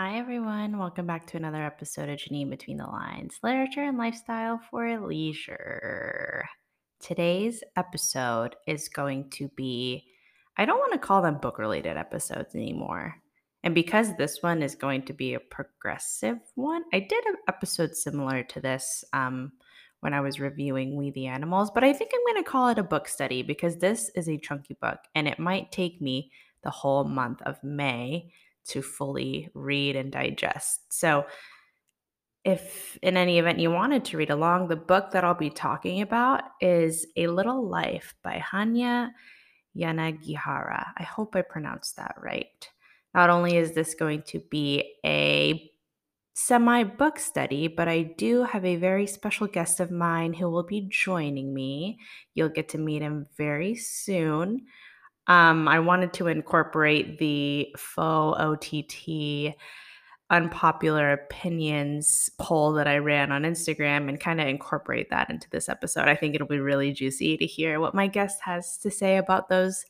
Hi everyone, welcome back to another episode of Janine Between the Lines, Literature and Lifestyle for Leisure. Today's episode is going to be, I don't want to call them book-related episodes anymore. And because this one is going to be a progressive one, I did an episode similar to this when I was reviewing We the Animals, but I think I'm going to call it a book study because this is a chunky book and it might take me the whole month of May to fully read and digest. So if in any event you wanted to read along, the book that I'll be talking about is A Little Life by Hanya Yanagihara. I hope I pronounced that right. Not only is this going to be a semi-book study, but I do have a very special guest of mine who will be joining me. You'll get to meet him very soon. I wanted to incorporate the faux OTT unpopular opinions poll that I ran on Instagram and kind of incorporate that into this episode. I think it'll be really juicy to hear what my guest has to say about those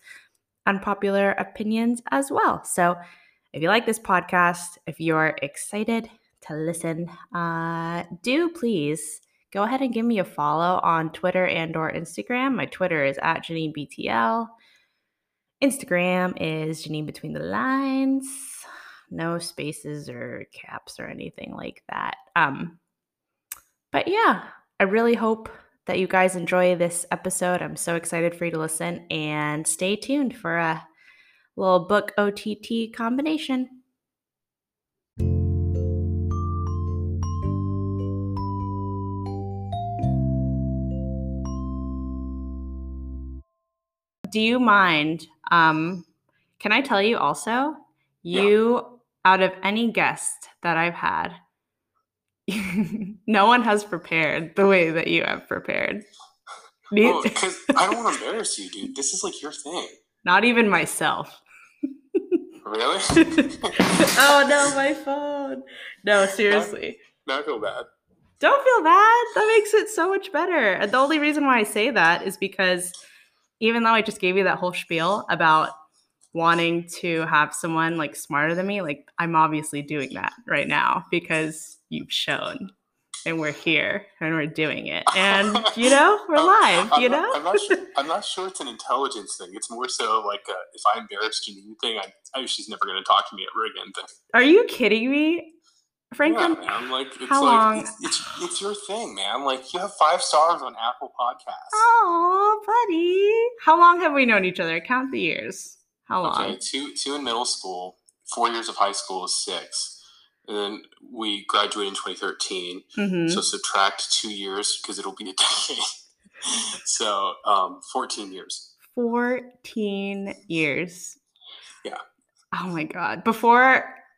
unpopular opinions as well. So if you like this podcast, if you're excited to listen, do please go ahead and give me a follow on Twitter and or Instagram. My Twitter is at JanineBTL. Instagram is Janine Between the Lines, no spaces or caps or anything like that. But yeah, I really hope that you guys enjoy this episode. I'm so excited for you to listen and stay tuned for a little book OTT combination. Do you mind? Can I tell you also, out of any guest that I've had, no one has prepared the way that you have prepared. Well, because I don't want to embarrass you, dude. This is like your thing. Not even myself. Really? Oh, no, my phone. No, seriously. Now I feel bad. Don't feel bad. That makes it so much better. And the only reason why I say that is because even though I just gave you that whole spiel about wanting to have someone like smarter than me, like I'm obviously doing that right now because you've shown and we're here and we're doing it. And, you know, we're live, you know? I'm not sure it's an intelligence thing. It's more so like if I embarrassed Janine thing, she's never going to talk to me ever again thing. Are you kidding me? Franklin, yeah, man. Like, it's how like, long? It's your thing, man. Like, you have 5 stars on Apple Podcasts. Oh, buddy. How long have we known each other? Count the years. How long? Okay, two in middle school, 4 years of high school is 6. And then we graduated in 2013. Mm-hmm. So subtract 2 years because it'll be a decade. So 14 years. 14 years. Yeah. Oh, my God.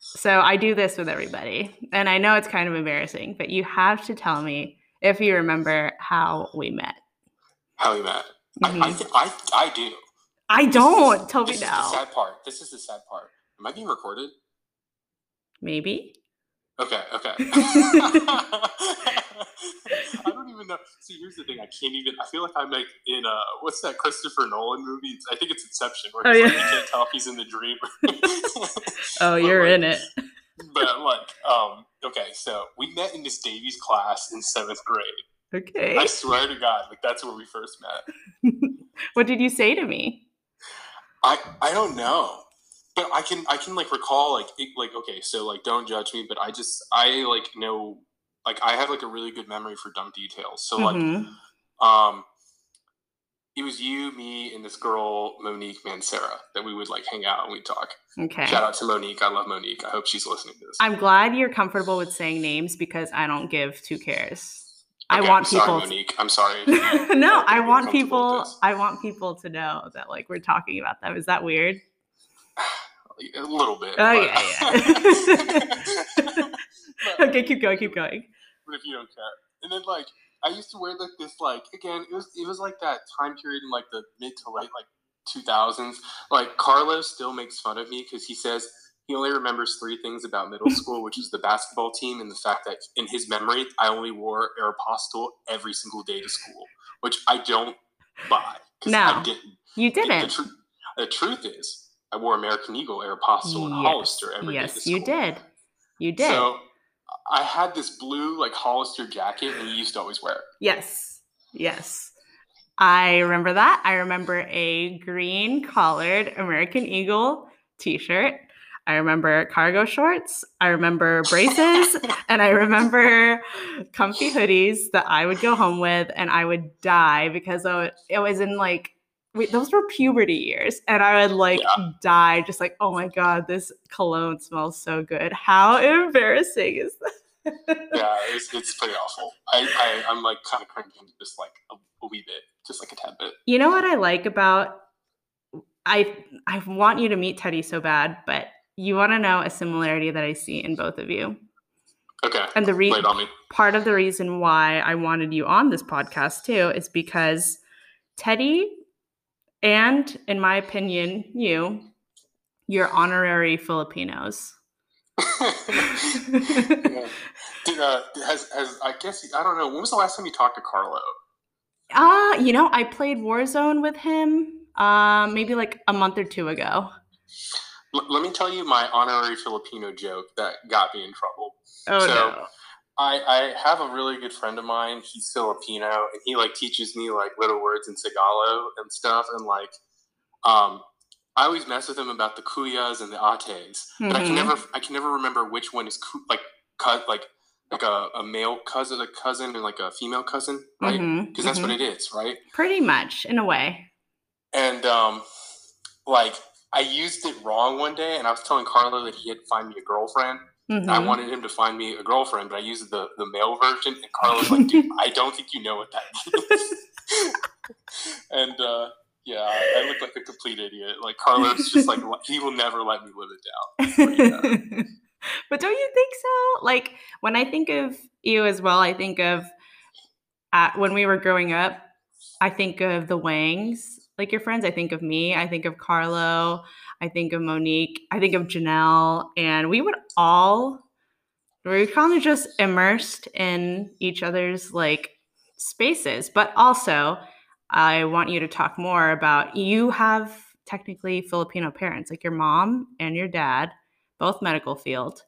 So I do this with everybody, and I know it's kind of embarrassing, but you have to tell me if you remember how we met. How we met? Mm-hmm. I do. I don't. Tell me now. This is the sad part. Am I being recorded? Maybe. Okay. I don't even know. See, here's the thing. I feel like I'm like in a, what's that Christopher Nolan movie? I think it's Inception, where he's like, you can't tell if he's in the dream. Oh, you're like, in it. But like, okay, so we met in Miss Davies' class in 7th grade. Okay. I swear to God, like that's where we first met. What did you say to me? I don't know. But I can like recall don't judge me, but I have like a really good memory for dumb details. So mm-hmm. It was you, me, and this girl Monique Mancera that we would like hang out and we'd talk. Okay. Shout out to Monique. I love Monique. I hope she's listening to this. I'm glad you're comfortable with saying names because I don't give two cares. Okay, Monique. I'm sorry. No, I want people to know that like we're talking about them. Is that weird? A little bit. Oh, yeah. But, okay, keep going. But if you don't care. And then, like, I used to wear, like, this, like, again, it was like, that time period in, like, the mid to late, like, 2000s. Like, Carlos still makes fun of me because he says he only remembers 3 things about middle school, which is the basketball team and the fact that, in his memory, I only wore Aeropostale every single day to school, which I don't buy. No, I didn't. You didn't. The truth is, I wore American Eagle, Aeropostale, and Hollister every day to school. Yes, you did. You did. So I had this blue like Hollister jacket, and you used to always wear it. Yes. Yes. I remember that. I remember a green collared American Eagle t-shirt. I remember cargo shorts. I remember braces. And I remember comfy hoodies that I would go home with, and I would die because it was in like, wait, those were puberty years. And I would like die just like, oh my God, this cologne smells so good. How embarrassing is that? Yeah, it's pretty awful. I'm like kind of cringing just like a wee bit, just like a tad bit. You know what I like about, I want you to meet Teddy so bad, but you want to know a similarity that I see in both of you. Okay. And the part of the reason why I wanted you on this podcast too is because Teddy and, in my opinion, you're honorary Filipinos. Yeah. Dude, I guess, I don't know, when was the last time you talked to Carlo? I played Warzone with him maybe like a month or two ago. Let me tell you my honorary Filipino joke that got me in trouble. Oh, so no. I have a really good friend of mine. He's Filipino, and he like teaches me like little words in Tagalog and stuff. And like, I always mess with him about the kuyas and the ates, but I can never remember which one is like a male cousin and like a female cousin, right? Because that's what it is, right? Pretty much, in a way. And like I used it wrong one day, and I was telling Carlo that he had to find me a girlfriend. I wanted him to find me a girlfriend, but I used the male version, and Carlo's like, dude, I don't think you know what that means. And I look like a complete idiot. Like Carlo's just like, he will never let me live it down. But don't you think so? Like when I think of you as well, I think of when we were growing up, I think of the Wangs. Like your friends, I think of me, I think of Carlo, I think of Monique, I think of Janelle, and we were kind of just immersed in each other's like spaces. But also, I want you to talk more about, you have technically Filipino parents, like your mom and your dad, both medical field.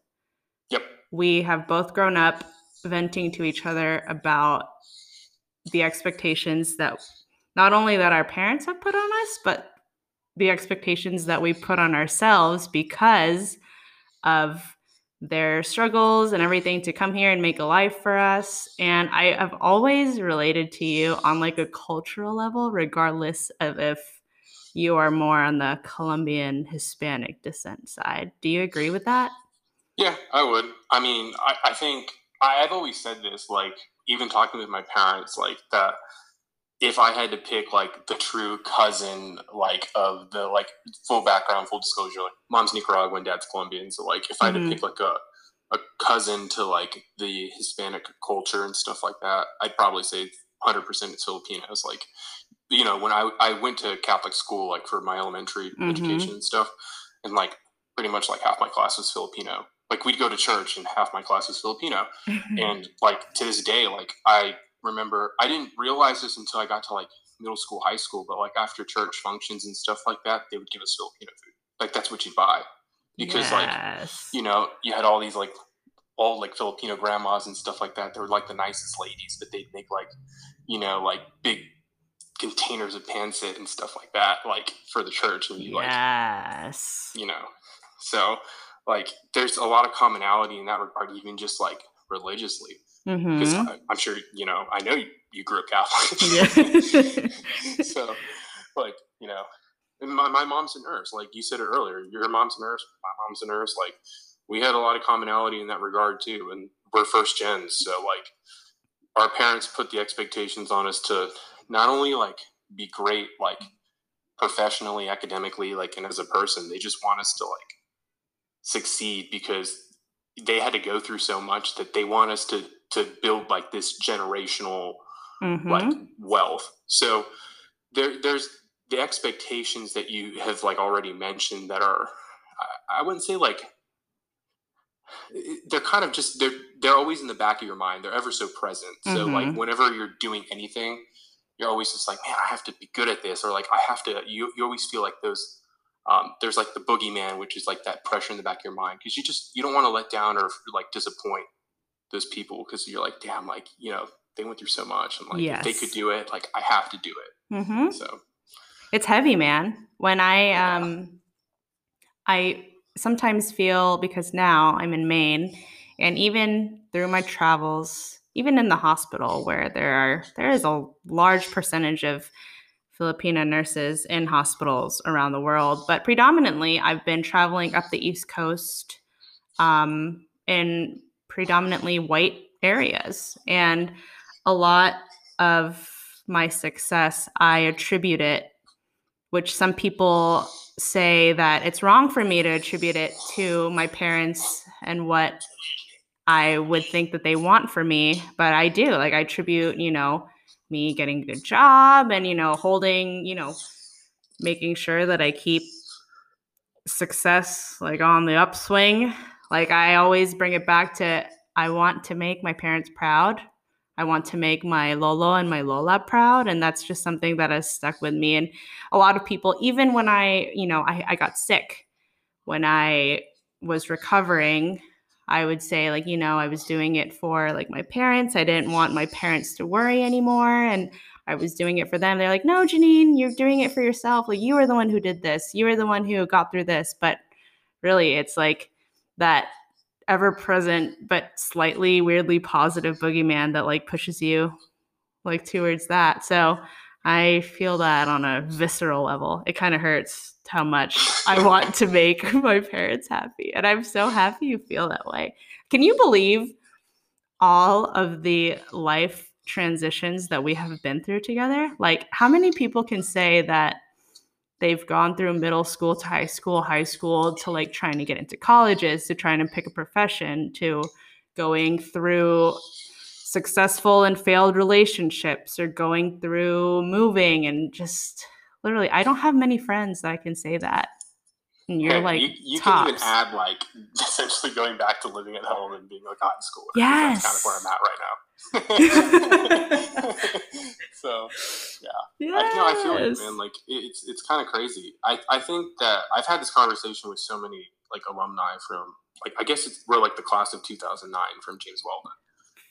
Yep. We have both grown up venting to each other about the expectations that not only that our parents have put on us, but the expectations that we put on ourselves because of their struggles and everything to come here and make a life for us. And I have always related to you on like a cultural level, regardless of if you are more on the Colombian Hispanic descent side. Do you agree with that? Yeah, I would. I mean, I think I've always said this, like even talking with my parents, like that, if I had to pick like the true cousin, like of the like full background, full disclosure, like mom's Nicaraguan, dad's Colombian. So like if I had to pick like a cousin to like the Hispanic culture and stuff like that, I'd probably say 100% it's Filipinos. Like, you know, when I went to Catholic school, like for my elementary education and stuff, and like pretty much like half my class was Filipino. Like we'd go to church and half my class was Filipino. And like to this day, like I didn't realize this until I got to like middle school, high school, but like after church functions and stuff like that, they would give us Filipino food. Like that's what you buy because like, you know, you had all these like old like Filipino grandmas and stuff like that. They were like the nicest ladies, but they'd make like, you know, like big containers of pancit and stuff like that, like for the church. And you like, you know, so like there's a lot of commonality in that regard, even just like religiously. Because I'm sure, you know, I know you grew up Catholic. So, like, you know, and my mom's a nurse. Like you said it earlier, your mom's a nurse, my mom's a nurse. Like we had a lot of commonality in that regard too. And we're first gens. So like our parents put the expectations on us to not only like be great, like professionally, academically, like, and as a person, they just want us to like succeed because they had to go through so much that they want us to build like this generational like wealth. So there's the expectations that you have like already mentioned that are, I wouldn't say like, they're kind of just, they're always in the back of your mind. They're ever so present. So like whenever you're doing anything, you're always just like, man, I have to be good at this. Or like, I have to, you always feel like those There's like the boogeyman, which is like that pressure in the back of your mind, because you don't want to let down or like disappoint those people, because you're like, damn, like, you know, they went through so much, and like, if they could do it, like, I have to do it. Mm-hmm. So it's heavy, man. When I sometimes feel, because now I'm in Maine, and even through my travels, even in the hospital where there is a large percentage of Filipina nurses in hospitals around the world, but predominantly I've been traveling up the East Coast in predominantly white areas. And a lot of my success, I attribute it, which some people say that it's wrong for me to attribute it to my parents and what I would think that they want for me, but I do. Like, I attribute, you know, me getting a good job and, you know, holding, you know, making sure that I keep success like on the upswing. Like, I always bring it back to, I want to make my parents proud. I want to make my Lolo and my Lola proud. And that's just something that has stuck with me. And a lot of people, even when I got sick, when I was recovering, I would say, like, you know, I was doing it for like my parents. I didn't want my parents to worry anymore. And I was doing it for them. They're like, no, Janine, you're doing it for yourself. Like, you were the one who did this. You were the one who got through this. But really, it's like that ever-present but slightly weirdly positive boogeyman that like pushes you like towards that. So I feel that on a visceral level. It kind of hurts how much I want to make my parents happy. And I'm so happy you feel that way. Can you believe all of the life transitions that we have been through together? Like, how many people can say that they've gone through middle school to high school to like trying to get into colleges, to trying to pick a profession, to going through successful and failed relationships, or going through moving, and just literally, I don't have many friends that I can say that. And you're you can even add like essentially going back to living at home and being like hot in school. Yes, that's kind of where I'm at right now. So yeah, I feel it, man. Like it's kind of crazy. I think that I've had this conversation with so many like alumni from like, I guess we're like the class of 2009 from James Weldon.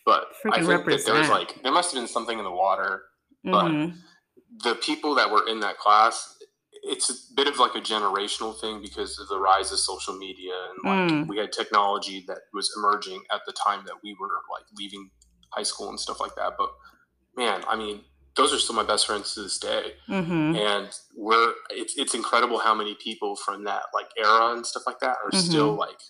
But freaking I think represent. That there was like, there must have been something in the water, but the people that were in that class, it's a bit of like a generational thing because of the rise of social media. And like we had technology that was emerging at the time that we were like leaving high school and stuff like that. But man, I mean, those are still my best friends to this day. Mm-hmm. And it's incredible how many people from that like era and stuff like that are still like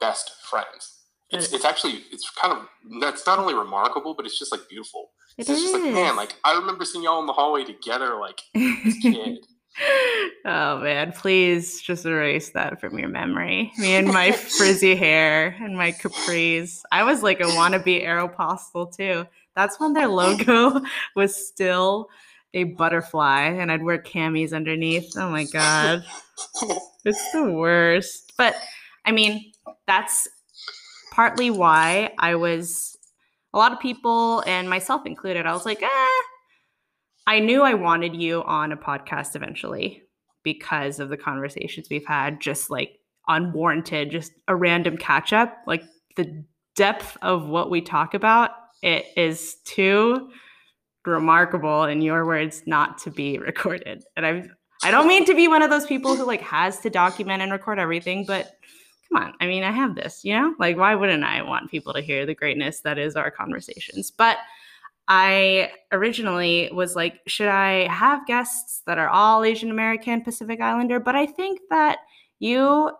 best friends. It's actually, it's kind of, that's not only remarkable, but it's just like beautiful. It's just like, man, like I remember seeing y'all in the hallway together, like as a kid. Oh man, please just erase that from your memory. Me and my frizzy hair and my capris. I was like a wannabe Aeropostale too. That's when their logo was still a butterfly, and I'd wear camis underneath. Oh my God. It's the worst. But I mean, that's partly why I was, a lot of people and myself included, I was like, I knew I wanted you on a podcast eventually because of the conversations we've had, just like unwarranted, just a random catch up. Like the depth of what we talk about, it is too remarkable, in your words, not to be recorded. And I don't mean to be one of those people who like has to document and record everything, but come on. I mean, I have this, you know, like, why wouldn't I want people to hear the greatness that is our conversations? But I originally was like, should I have guests that are all Asian American, Pacific Islander? But I think that you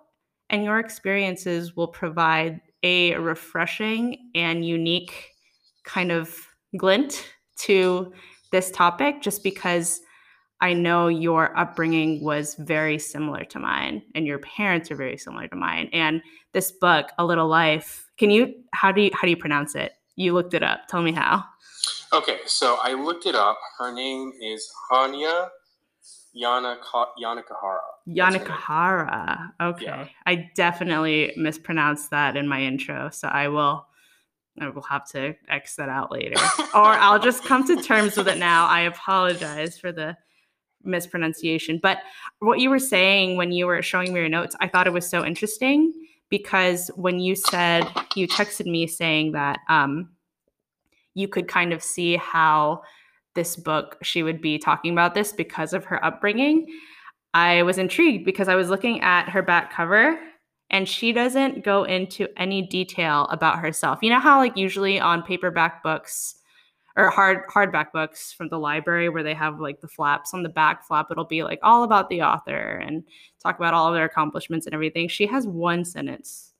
and your experiences will provide a refreshing and unique kind of glint to this topic, just because I know your upbringing was very similar to mine, and your parents are very similar to mine. And this book, A Little Life, how do you pronounce it? You looked it up. Tell me how. Okay, so I looked it up. Her name is Hanya Yanagihara. Yanagihara. Okay. Yeah. I definitely mispronounced that in my intro, so I will have to X that out later. Or I'll just come to terms with it now. I apologize for the mispronunciation. But what you were saying when you were showing me your notes, I thought it was so interesting, because when you said, you texted me saying that you could kind of see how this book, she would be talking about this because of her upbringing. I was intrigued because I was looking at her back cover and she doesn't go into any detail about herself. You know how like usually on paperback books or hardback books from the library where they have like the flaps on the back flap, it'll be like all about the author and talk about all of their accomplishments and everything. She has one sentence.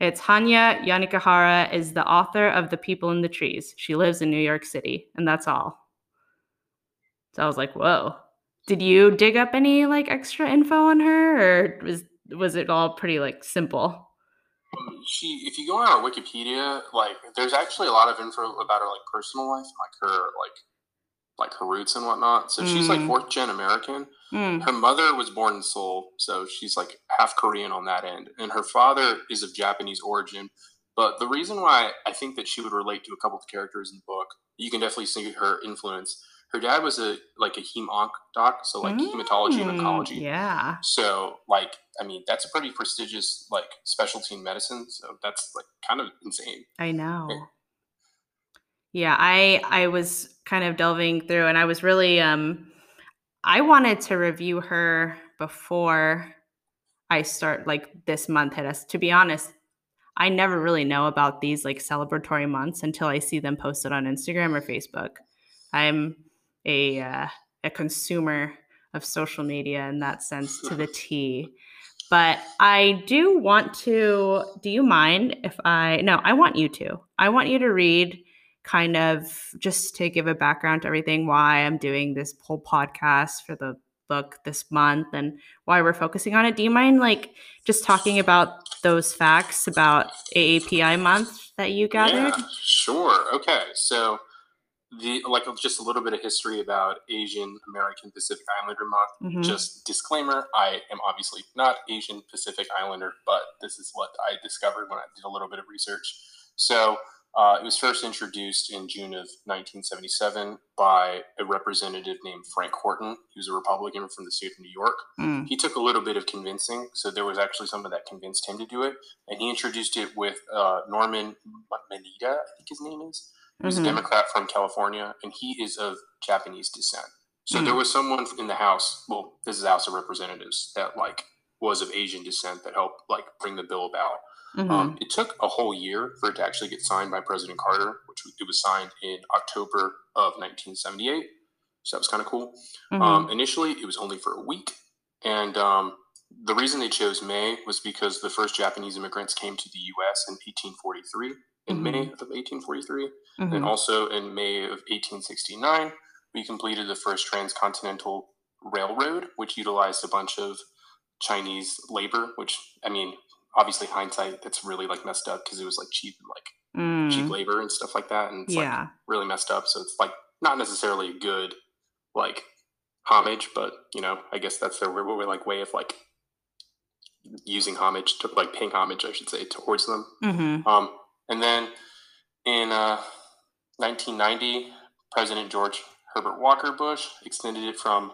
It's Hanya Yanagihara is the author of The People in the Trees. She lives in New York City, and that's all. So I was like, whoa. Did you dig up any like extra info on her, or was it all pretty like simple? If you go on Wikipedia, like there's actually a lot of info about her like personal life, like her roots and whatnot. So she's like 4th gen American. Her mother was born in Seoul, so she's like half Korean on that end, and her father is of Japanese origin. But the reason why I think that she would relate to a couple of the characters in the book, you can definitely see her influence. Her dad was a hem-onc doc, so like hematology and oncology. Yeah. So like, I mean, that's a pretty prestigious like specialty in medicine. So that's like kind of insane. I know. Yeah, I was kind of delving through, and I was really I wanted to review her before I start like this month hit us. To be honest, I never really know about these like celebratory months until I see them posted on Instagram or Facebook. I'm a consumer of social media in that sense to the T. But I do want to, do you mind if I want you to. I want you to read kind of just to give a background to everything, why I'm doing this whole podcast for the book this month and why we're focusing on it. Do you mind like just talking about those facts about AAPI month that you gathered? Yeah, sure. Okay. So just a little bit of history about Asian American Pacific Islander Month. Just disclaimer, I am obviously not Asian Pacific Islander, but this is what I discovered when I did a little bit of research. So it was first introduced in June of 1977 by a representative named Frank Horton. He was a Republican from the state of New York. He took a little bit of convincing, so there was actually something that convinced him to do it, and he introduced it with Norman Menita, I think his name is. He's a Democrat from California, and he is of Japanese descent. So there was someone in the House, well, this is the House of Representatives, that like was of Asian descent that helped like bring the bill about. It took a whole year for it to actually get signed by President Carter, which it was signed in October of 1978. So that was kind of cool. Initially, it was only for a week. And the reason they chose May was because the first Japanese immigrants came to the U.S. in 1843. In May of 1843, and also in May of 1869, we completed the first transcontinental railroad, which utilized a bunch of Chinese labor, which, I mean, obviously hindsight, that's really like messed up because it was like cheap labor and stuff like that. And it's like really messed up. So it's like not necessarily a good like homage, but you know, I guess that's their like way of like using homage to like paying homage, I should say, towards them. And then in 1990, President George Herbert Walker Bush extended it from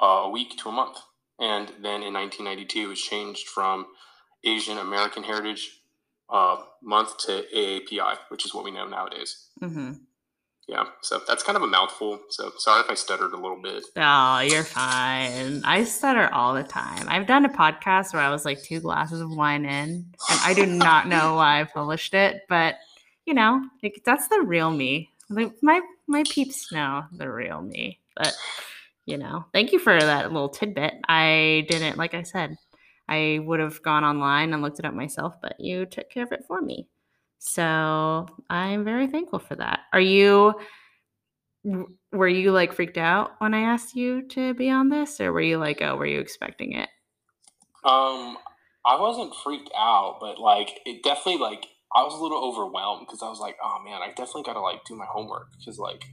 a week to a month. And then in 1992, it was changed from Asian American Heritage Month to AAPI, which is what we know nowadays. Yeah, so that's kind of a mouthful. So sorry if I stuttered a little bit. Oh, you're fine. I stutter all the time. I've done a podcast where I was like 2 glasses of wine in, and I do not know why I published it, but you know, like that's the real me. Like my peeps know the real me. But you know, thank you for that little tidbit. I didn't, like I said, I would have gone online and looked it up myself, but you took care of it for me. So I'm very thankful for that. Were you like freaked out when I asked you to be on this, or were you like, oh, were you expecting it? I wasn't freaked out, but like it definitely like I was a little overwhelmed because I was like, oh man, I definitely got to like do my homework because like,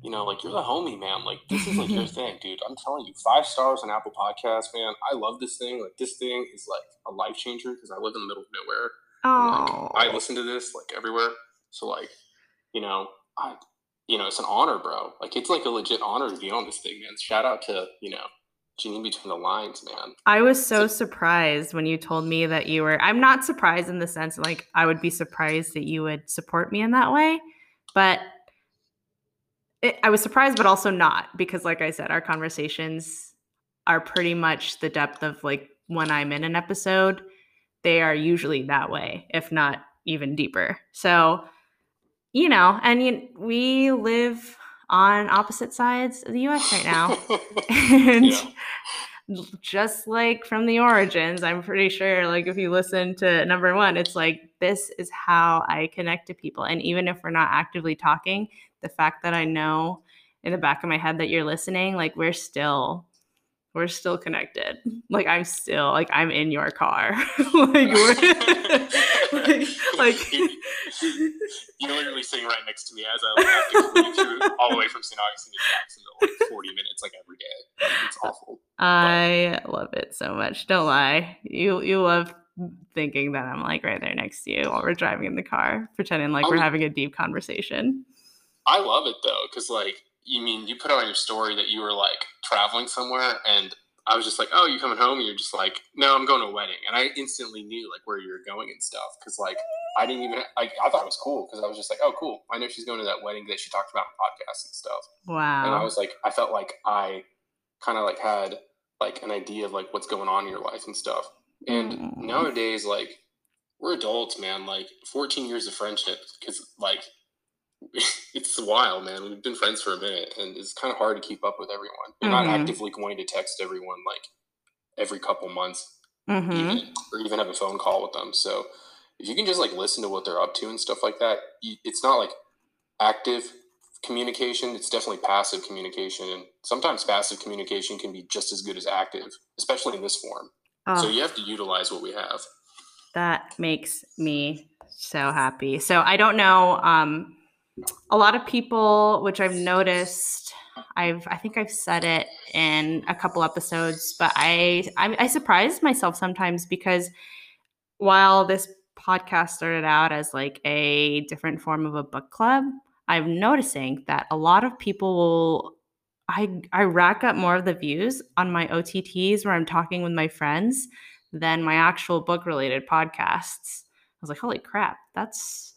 you know, like you're the homie, man. Like this is like your thing, dude. I'm telling you, 5 stars on Apple Podcasts, man. I love this thing. Like this thing is like a life changer because I live in the middle of nowhere. Oh. Like, I listen to this like everywhere, so like, you know, I you know, it's an honor, bro. Like, it's like a legit honor to be on this thing, man. Shout out to, you know, Janine Between the Lines, man. I was so surprised when you told me that you were, I'm not surprised in the sense, like, I would be surprised that you would support me in that way, but I was surprised, but also not, because like I said, our conversations are pretty much the depth of like when I'm in an episode, they are usually that way, if not even deeper. So, you know, and we live on opposite sides of the US right now. And yeah. Just like from the origins, I'm pretty sure, like, if you listen to number one, it's like, this is how I connect to people. And even if we're not actively talking, the fact that I know in the back of my head that you're listening, like, we're still connected. Like, I'm still, like, I'm in your car. Like, we're like you're literally sitting right next to me as I have to commute all the way from St. Augustine to Jacksonville, like 40 minutes, like, every day. Like, it's awful. I love it so much. Don't lie. You love thinking that I'm, like, right there next to you while we're driving in the car, pretending like we're having a deep conversation. I love it, though, because, like, you mean, you put on your story that you were, like, traveling somewhere, and I was just like, oh, you coming home? And you're just like, no, I'm going to a wedding. And I instantly knew, like, where you were going and stuff, because, like, I didn't even – I thought it was cool, because I was just like, oh, cool. I know she's going to that wedding that she talked about in podcasts and stuff. Wow. And I was like – I felt like I kind of, like, had, like, an idea of, like, what's going on in your life and stuff. And nowadays, like, we're adults, man. Like, 14 years of friendship, because, like – it's a while, man. We've been friends for a minute, and it's kind of hard to keep up with everyone. You're not actively going to text everyone, like, every couple months, or even have a phone call with them. So if you can just, like, listen to what they're up to and stuff like that, it's not, like, active communication. It's definitely passive communication, and sometimes passive communication can be just as good as active, especially in this form. So you have to utilize what we have. That makes me so happy. So I don't know, a lot of people, which I've noticed, I think I've said it in a couple episodes, but I surprise myself sometimes, because while this podcast started out as like a different form of a book club, I'm noticing that a lot of people will, I rack up more of the views on my OTTs where I'm talking with my friends than my actual book related podcasts. I was like, holy crap, that's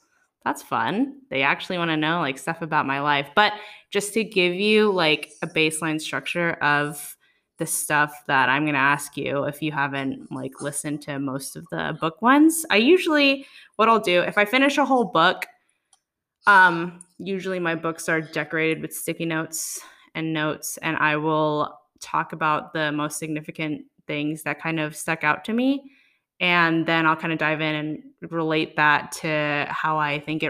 fun. They actually want to know, like, stuff about my life. But just to give you, like, a baseline structure of the stuff that I'm going to ask you, if you haven't, like, listened to most of the book ones, I usually, what I'll do, if I finish a whole book, usually my books are decorated with sticky notes and notes, and I will talk about the most significant things that kind of stuck out to me. And then I'll kind of dive in and relate that to how I think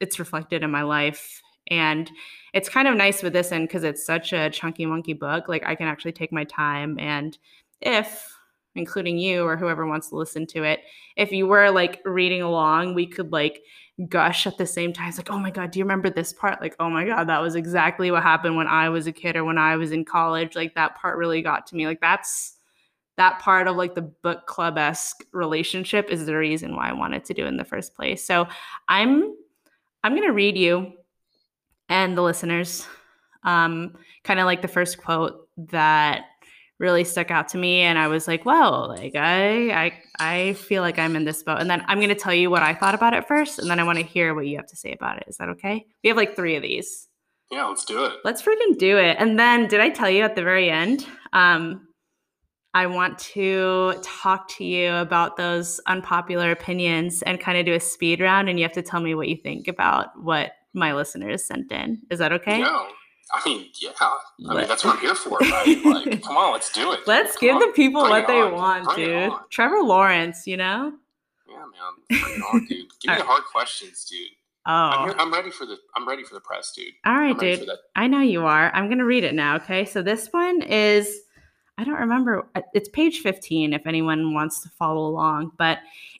it's reflected in my life. And it's kind of nice with this end, because it's such a chunky monkey book. Like, I can actually take my time. And if, including you or whoever wants to listen to it, if you were, like, reading along, we could, like, gush at the same time. It's like, oh my God, do you remember this part? Like, oh my God, that was exactly what happened when I was a kid or when I was in college. Like, that part really got to me. Like, that's that part of, like, the book club-esque relationship is the reason why I wanted to do it in the first place. So I'm going to read you and the listeners kind of, like, the first quote that really stuck out to me. And I was like, whoa, like, I feel like I'm in this boat. And then I'm going to tell you what I thought about it first, and then I want to hear what you have to say about it. Is that okay? We have, like, 3 of these. Yeah, let's do it. Let's freaking do it. And then did I tell you at the very end I want to talk to you about those unpopular opinions and kind of do a speed round, and you have to tell me what you think about what my listeners sent in. Is that okay? No. I mean, yeah. I mean, that's what I'm here for, right? Like, come on, let's do it. Let's give the people what they want, dude. Trevor Lawrence, you know? Yeah, man. Bring it on, dude. Give me the hard questions, dude. Oh. I'm ready for the press, dude. All right, dude. I know you are. I'm going to read it now, okay? So this one is, I don't remember. It's page 15 if anyone wants to follow along, but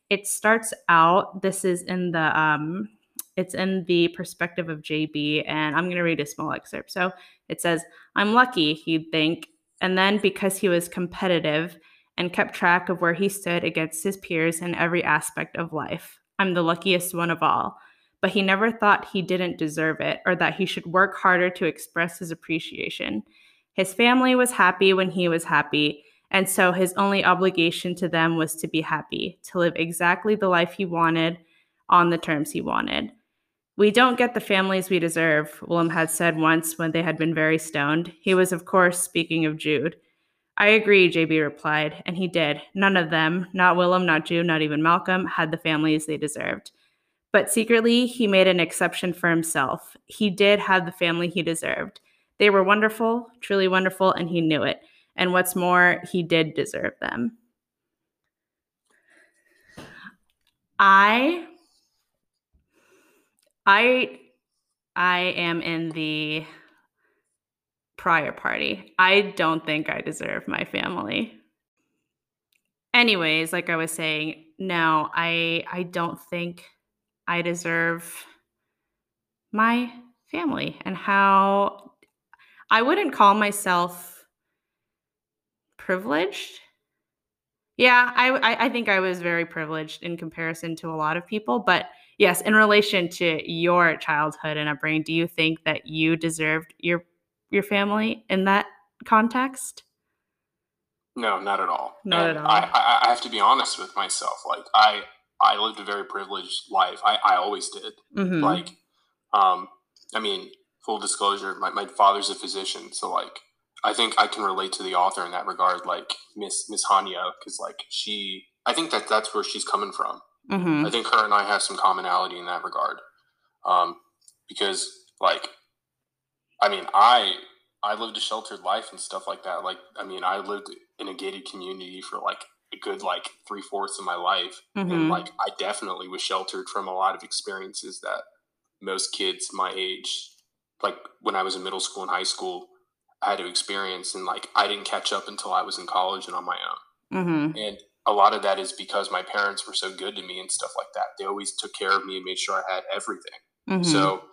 it starts out, this is in the, it's in the perspective of JB, and I'm going to read a small excerpt. So it says, I'm lucky, he'd think. And then because he was competitive and kept track of where he stood against his peers in every aspect of life, I'm the luckiest one of all. but he never thought he didn't deserve it or that he should work harder to express his appreciation. His family was happy when he was happy, and so his only obligation to them was to be happy, to live exactly the life he wanted on the terms he wanted. We don't get the families we deserve, Willem had said once when they had been very stoned. He was, of course, speaking of Jude. I agree, JB replied, and he did. None of them, not Willem, not Jude, not even Malcolm, had the families they deserved. But secretly, he made an exception for himself. He did have the family he deserved. They were wonderful, truly wonderful, and he knew it. And what's more, he did deserve them. I am in the prior party. I don't think I deserve my family. Anyways, like I was saying, no, I don't think I deserve my family. And how I wouldn't call myself privileged. Yeah, I think I was very privileged in comparison to a lot of people. But yes, in relation to your childhood and upbringing, do you think that you deserved your family in that context? No, not at all. I have to be honest with myself. Like I lived a very privileged life. I always did. Mm-hmm. Like, I mean, full disclosure, my father's a physician. So like, I think I can relate to the author in that regard, like Miss Hanya, because like she, I think that's where she's coming from. Mm-hmm. I think her and I have some commonality in that regard. Because like, I mean, I lived a sheltered life and stuff like that. Like, I mean, I lived in a gated community for like a good like 3/4 of my life. Mm-hmm. And like, I definitely was sheltered from a lot of experiences that most kids my age, like when I was in middle school and high school, I had to experience. And like, I didn't catch up until I was in college and on my own. Mm-hmm. And a lot of that is because my parents were so good to me and stuff like that. They always took care of me and made sure I had everything. Mm-hmm. So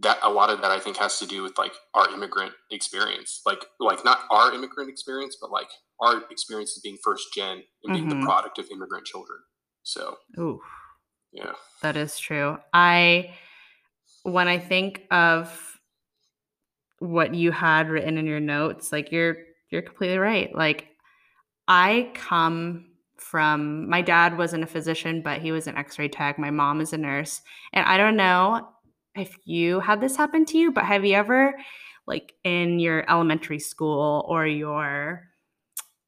that a lot of that I think has to do with like our immigrant experience, like not our immigrant experience, but like our experience as being first gen and being mm-hmm. the product of immigrant children. So, ooh, yeah, that is true. When I think of what you had written in your notes, like you're completely right. Like I come from, my dad wasn't a physician, but he was an x-ray tech. My mom is a nurse, and I don't know if you had this happen to you, but have you ever, like in your elementary school or your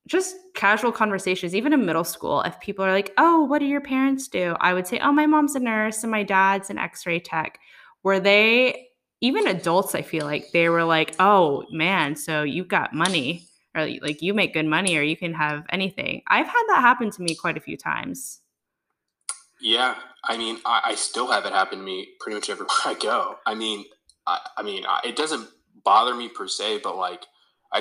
just casual conversations, even in middle school, if people are like, oh, what do your parents do? I would say, oh, my mom's a nurse and my dad's an x-ray tech. Were they, even adults, I feel like they were like, oh man, so you've got money, or like you make good money, or you can have anything. I've had that happen to me quite a few times. Yeah, I mean, I still have it happen to me pretty much everywhere I go. I mean, it doesn't bother me per se, but like,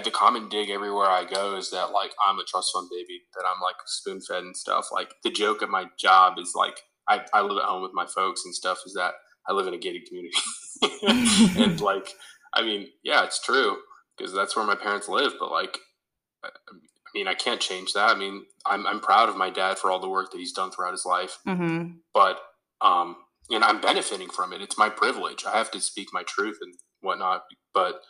the common dig everywhere I go is that like I'm a trust fund baby, that I'm like spoon fed and stuff. Like the joke at my job is like I live at home with my folks and stuff, is that I live in a gated community, and like I mean, yeah, it's true because that's where my parents live. But like, I mean, I can't change that. I mean, I'm proud of my dad for all the work that he's done throughout his life, mm-hmm. but, and I'm benefiting from it. It's my privilege. I have to speak my truth and whatnot. But,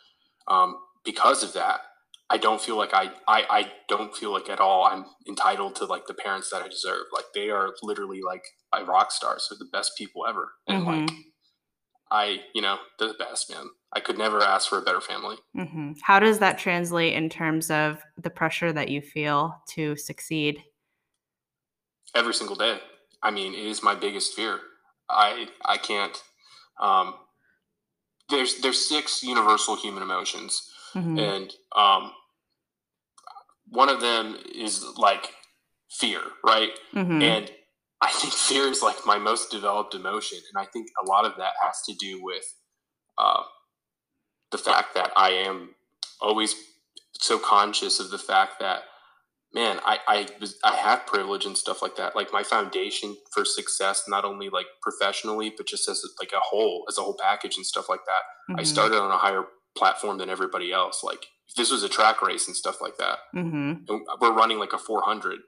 because of that, I don't feel like I don't feel like at all I'm entitled to like the parents that I deserve. Like they are literally like my rock stars. They're the best people ever. And mm-hmm. like, they're the best, man. I could never ask for a better family. Mm-hmm. How does that translate in terms of the pressure that you feel to succeed? Every single day. I mean, it is my biggest fear. I can't. There's 6 universal human emotions, mm-hmm. and one of them is like fear, right? Mm-hmm. And I think fear is like my most developed emotion, and I think a lot of that has to do with the fact that I am always so conscious of the fact that, man, I have privilege and stuff like that. Like my foundation for success, not only like professionally, but just as like a whole package and stuff like that. Mm-hmm. I started on a higher platform than everybody else. Like if this was a track race and stuff like that, mm-hmm. and we're running like a 400.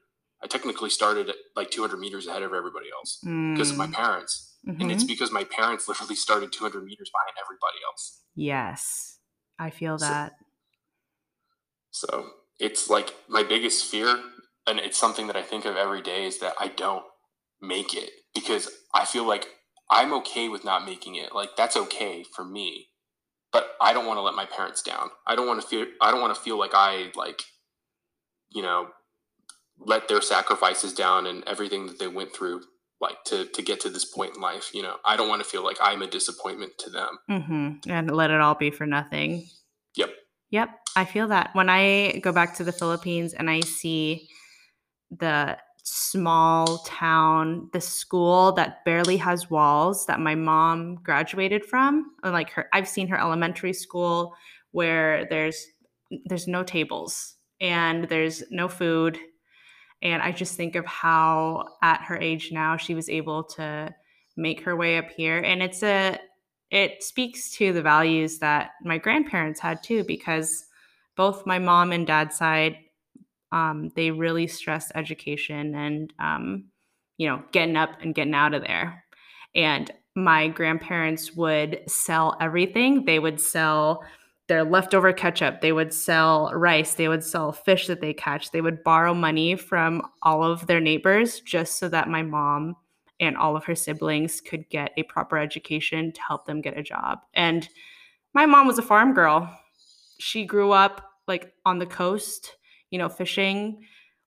I technically started at like 200 meters ahead of everybody else because of my parents. Mm-hmm. And it's because my parents literally started 200 meters behind everybody else. Yes, I feel that. So it's like my biggest fear, and it's something that I think of every day, is that I don't make it, because I feel like I'm okay with not making it. Like, that's okay for me, but I don't want to let my parents down. I don't want to feel like I, like, you know, let their sacrifices down and everything that they went through, like, to get to this point in life. You know, I don't want to feel like I'm a disappointment to them. Mm-hmm. And let it all be for nothing. Yep. Yep. I feel that. When I go back to the Philippines and I see the small town, the school that barely has walls that my mom graduated from, and like her, I've seen her elementary school where there's no tables and there's no food. And I just think of how at her age now she was able to make her way up here. And it speaks to the values that my grandparents had too, because both my mom and dad's side, they really stressed education and, you know, getting up and getting out of there. And my grandparents would sell everything. They would sell their leftover ketchup. They would sell rice. They would sell fish that they catch. They would borrow money from all of their neighbors just so that my mom and all of her siblings could get a proper education to help them get a job. And my mom was a farm girl. She grew up like on the coast, you know, fishing,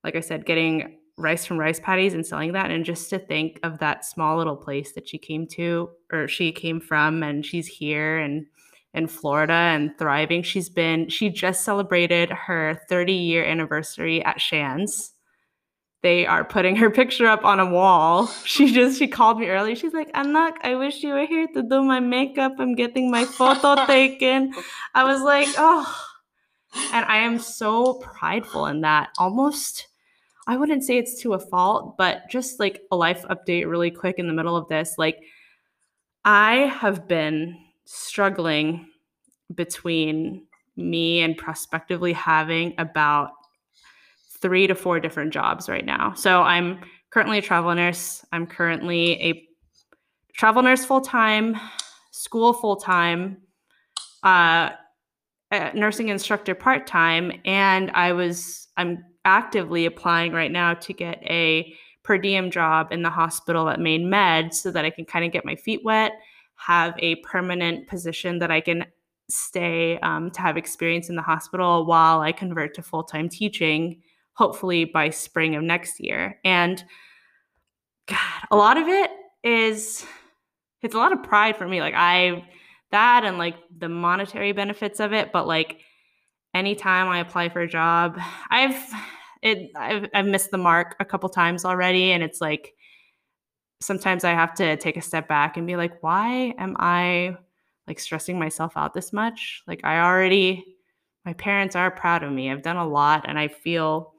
like I said, getting rice from rice paddies and selling that. And just to think of that small little place that she came from, and she's here and in Florida and thriving. She just celebrated her 30-year anniversary at Shands. They are putting her picture up on a wall. She called me early. She's like, "Anak, I wish you were here to do my makeup. I'm getting my photo taken." I was like, oh. And I am so prideful in that. Almost, I wouldn't say it's to a fault, but just like a life update really quick in the middle of this. Like, I have been struggling between me and prospectively having about 3 to 4 different jobs right now. So I'm currently a travel nurse. I'm currently a travel nurse full-time, school full-time, nursing instructor part-time, and I'm actively applying right now to get a per diem job in the hospital at Maine Med so that I can kind of get my feet wet, have a permanent position that I can stay to have experience in the hospital while I convert to full-time teaching, hopefully by spring of next year. And God, a lot of it is, it's a lot of pride for me. Like, that and like the monetary benefits of it. But like, anytime I apply for a job, I've missed the mark a couple times already. And it's like, sometimes I have to take a step back and be like, why am I like stressing myself out this much? Like, my parents are proud of me. I've done a lot, and I feel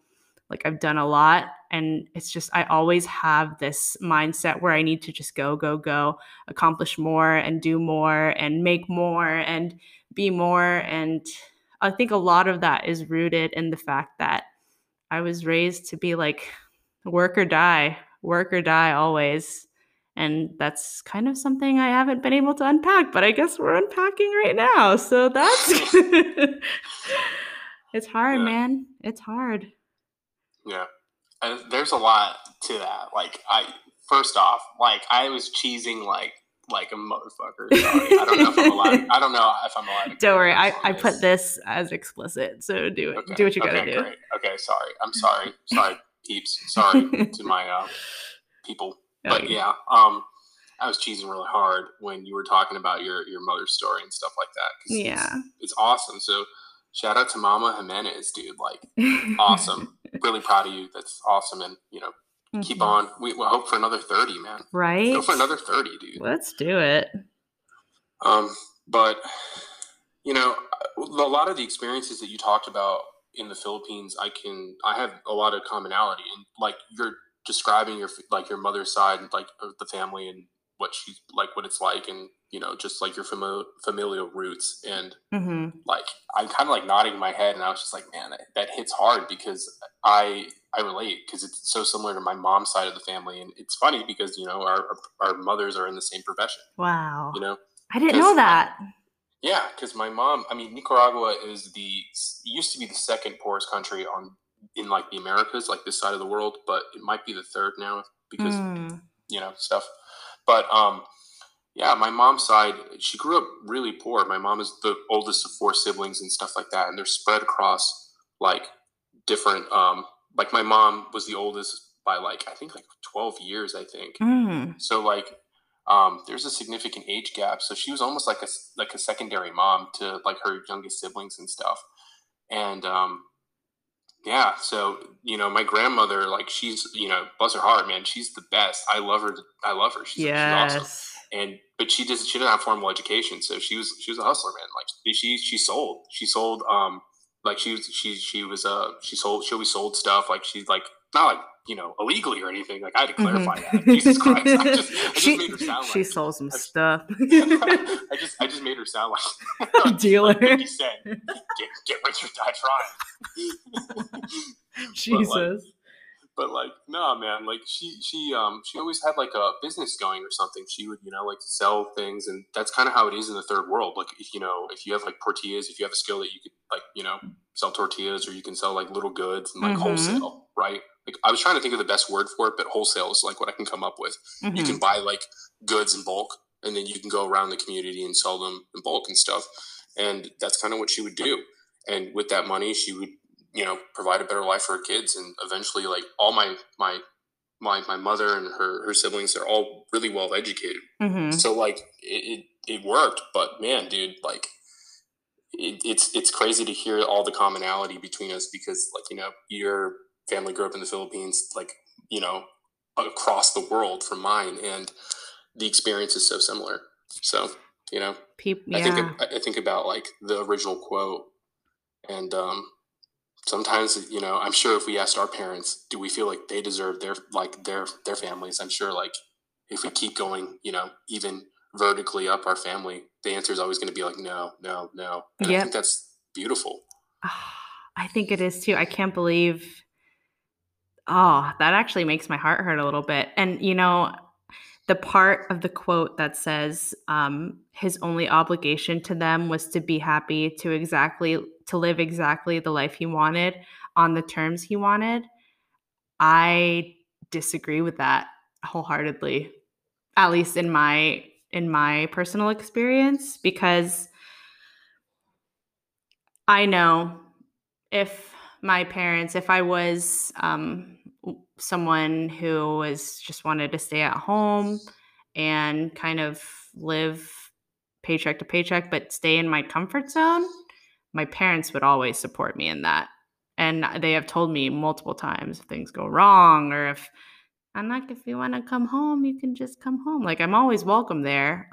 like I've done a lot. And it's just, I always have this mindset where I need to just go, go, go, accomplish more and do more and make more and be more. And I think a lot of that is rooted in the fact that I was raised to be like, work or die always. And that's kind of something I haven't been able to unpack, but I guess we're unpacking right now. So that's, it's hard, yeah. Man. It's hard. Yeah. And there's a lot to that. Like, I was cheesing like a motherfucker. Sorry. I don't know if I'm allowed. To don't worry. I put this as explicit. So do it. Okay. Do what you gotta do. Great. Okay. Sorry. I'm sorry. Sorry. Peeps, sorry to my people, but yeah, I was cheesing really hard when you were talking about your mother's story and stuff like that. 'Cause yeah, it's awesome. So shout out to Mama Jimenez, dude. Like, awesome, really proud of you. That's awesome, and you know, mm-hmm. Keep on. We'll hope for another 30, man. Right? Go for another 30, dude. Let's do it. But you know, a lot of the experiences that you talked about in the Philippines, I have a lot of commonality, and like you're describing your mother's side and like the family and what it's like, and, you know, just like your familial roots. And like, I'm kind of like nodding my head, and I was just like, man, that hits hard, because I relate, because it's so similar to my mom's side of the family. And it's funny because, you know, our mothers are in the same profession. Wow. You know, I didn't know that. Yeah. Cause my mom, I mean, Nicaragua used to be the second poorest country in like the Americas, like this side of the world, but it might be the third now because, you know, stuff. But yeah, my mom's side, she grew up really poor. My mom is the oldest of 4 siblings and stuff like that. And they're spread across like different, like my mom was the oldest by like, I think like 12 years, I think. So like, there's a significant age gap. So she was almost like a secondary mom to like her youngest siblings and stuff. And, yeah. So, you know, my grandmother, like she's, you know, bless her heart, man, she's the best. I love her. She's awesome. And, but she didn't have formal education. So she was a hustler, man. Like she sold, like she always sold stuff. Like she's like, not like, you know, illegally or anything. Like I had to clarify that. Jesus Christ. I just made her sound like she sold some stuff. I just made her sound like dealer. Like he said, get rich or die trying. Jesus. But like, no, man, like she always had like a business going or something. She would, you know, like sell things, and that's kind of how it is in the third world. Like, if, you know, if you have like tortillas, if you have a skill that you could like, you know, sell tortillas, or you can sell like little goods and like wholesale, right? Like I was trying to think of the best word for it, but wholesale is like what I can come up with. You can buy like goods in bulk, and then you can go around the community and sell them in bulk and stuff. And that's kind of what she would do. And with that money, she would, you know, provide a better life for her kids. And eventually, like all my mother and her siblings are all really well educated. So like it worked, but man, dude, like it's crazy to hear all the commonality between us, because like, you know, your family grew up in the Philippines, like, you know, across the world from mine, and the experience is so similar. So, you know, I think about like the original quote, and, sometimes, you know, I'm sure if we asked our parents, do we feel like they deserve their families? I'm sure, like, if we keep going, you know, even vertically up our family, the answer is always going to be like, no. And I think that's beautiful. Oh, I think it is too. I can't believe. Oh, that actually makes my heart hurt a little bit. And, you know, the part of the quote that says his only obligation to them was to be happy, to live exactly the life he wanted on the terms he wanted. I disagree with that wholeheartedly, at least in my personal experience, because I know if I was someone who was just wanted to stay at home and kind of live paycheck to paycheck, but stay in my comfort zone, my parents would always support me in that. And they have told me multiple times if things go wrong, or if you want to come home, you can just come home. Like, I'm always welcome there.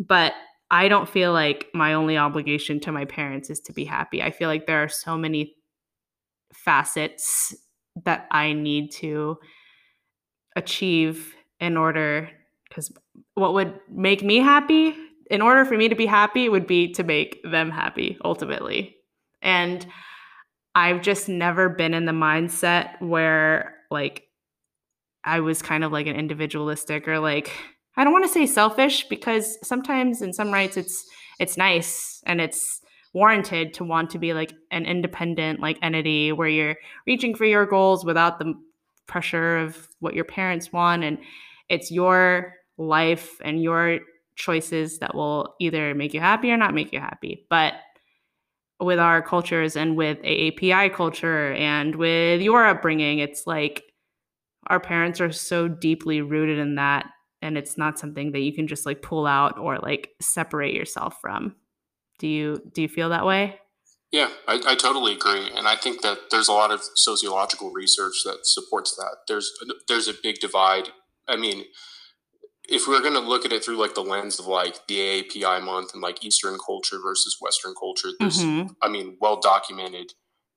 But I don't feel like my only obligation to my parents is to be happy. I feel like there are so many facets that I need to achieve because what would make me happy, in order for me to be happy, would be to make them happy ultimately. And I've just never been in the mindset where like I was kind of like an individualistic, or like, I don't want to say selfish, because sometimes in some rights it's nice and it's warranted to want to be like an independent like entity where you're reaching for your goals without the pressure of what your parents want, and it's your life and your choices that will either make you happy or not make you happy. But with our cultures, and with AAPI culture, and with your upbringing, it's like our parents are so deeply rooted in that, and it's not something that you can just like pull out or like separate yourself from. Do you feel that way? Yeah, I totally agree. And I think that there's a lot of sociological research that supports that. There's a big divide. I mean, if we're going to look at it through like the lens of like the AAPI month and like Eastern culture versus Western culture, there's, I mean, well-documented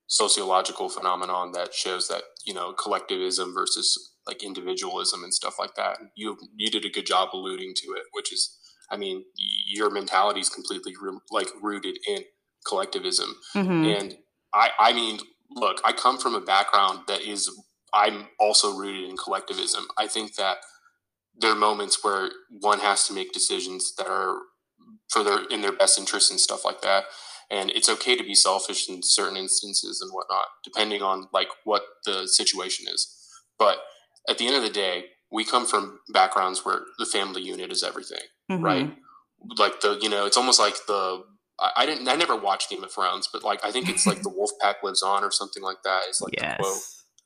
sociological phenomenon that shows that, you know, collectivism versus like individualism and stuff like that. You did a good job alluding to it, which is, I mean, your mentality is completely rooted in collectivism. Mm-hmm. And I mean, look, I come from a background that is, I'm also rooted in collectivism. I think that there are moments where one has to make decisions that are in their best interest and stuff like that. And it's okay to be selfish in certain instances and whatnot, depending on like what the situation is. But at the end of the day, we come from backgrounds where the family unit is everything, mm-hmm. right? Like the, you know, it's almost like the, I never watched Game of Thrones, but like, I think it's like the wolf pack lives on or something like that. It's like yes. the quote.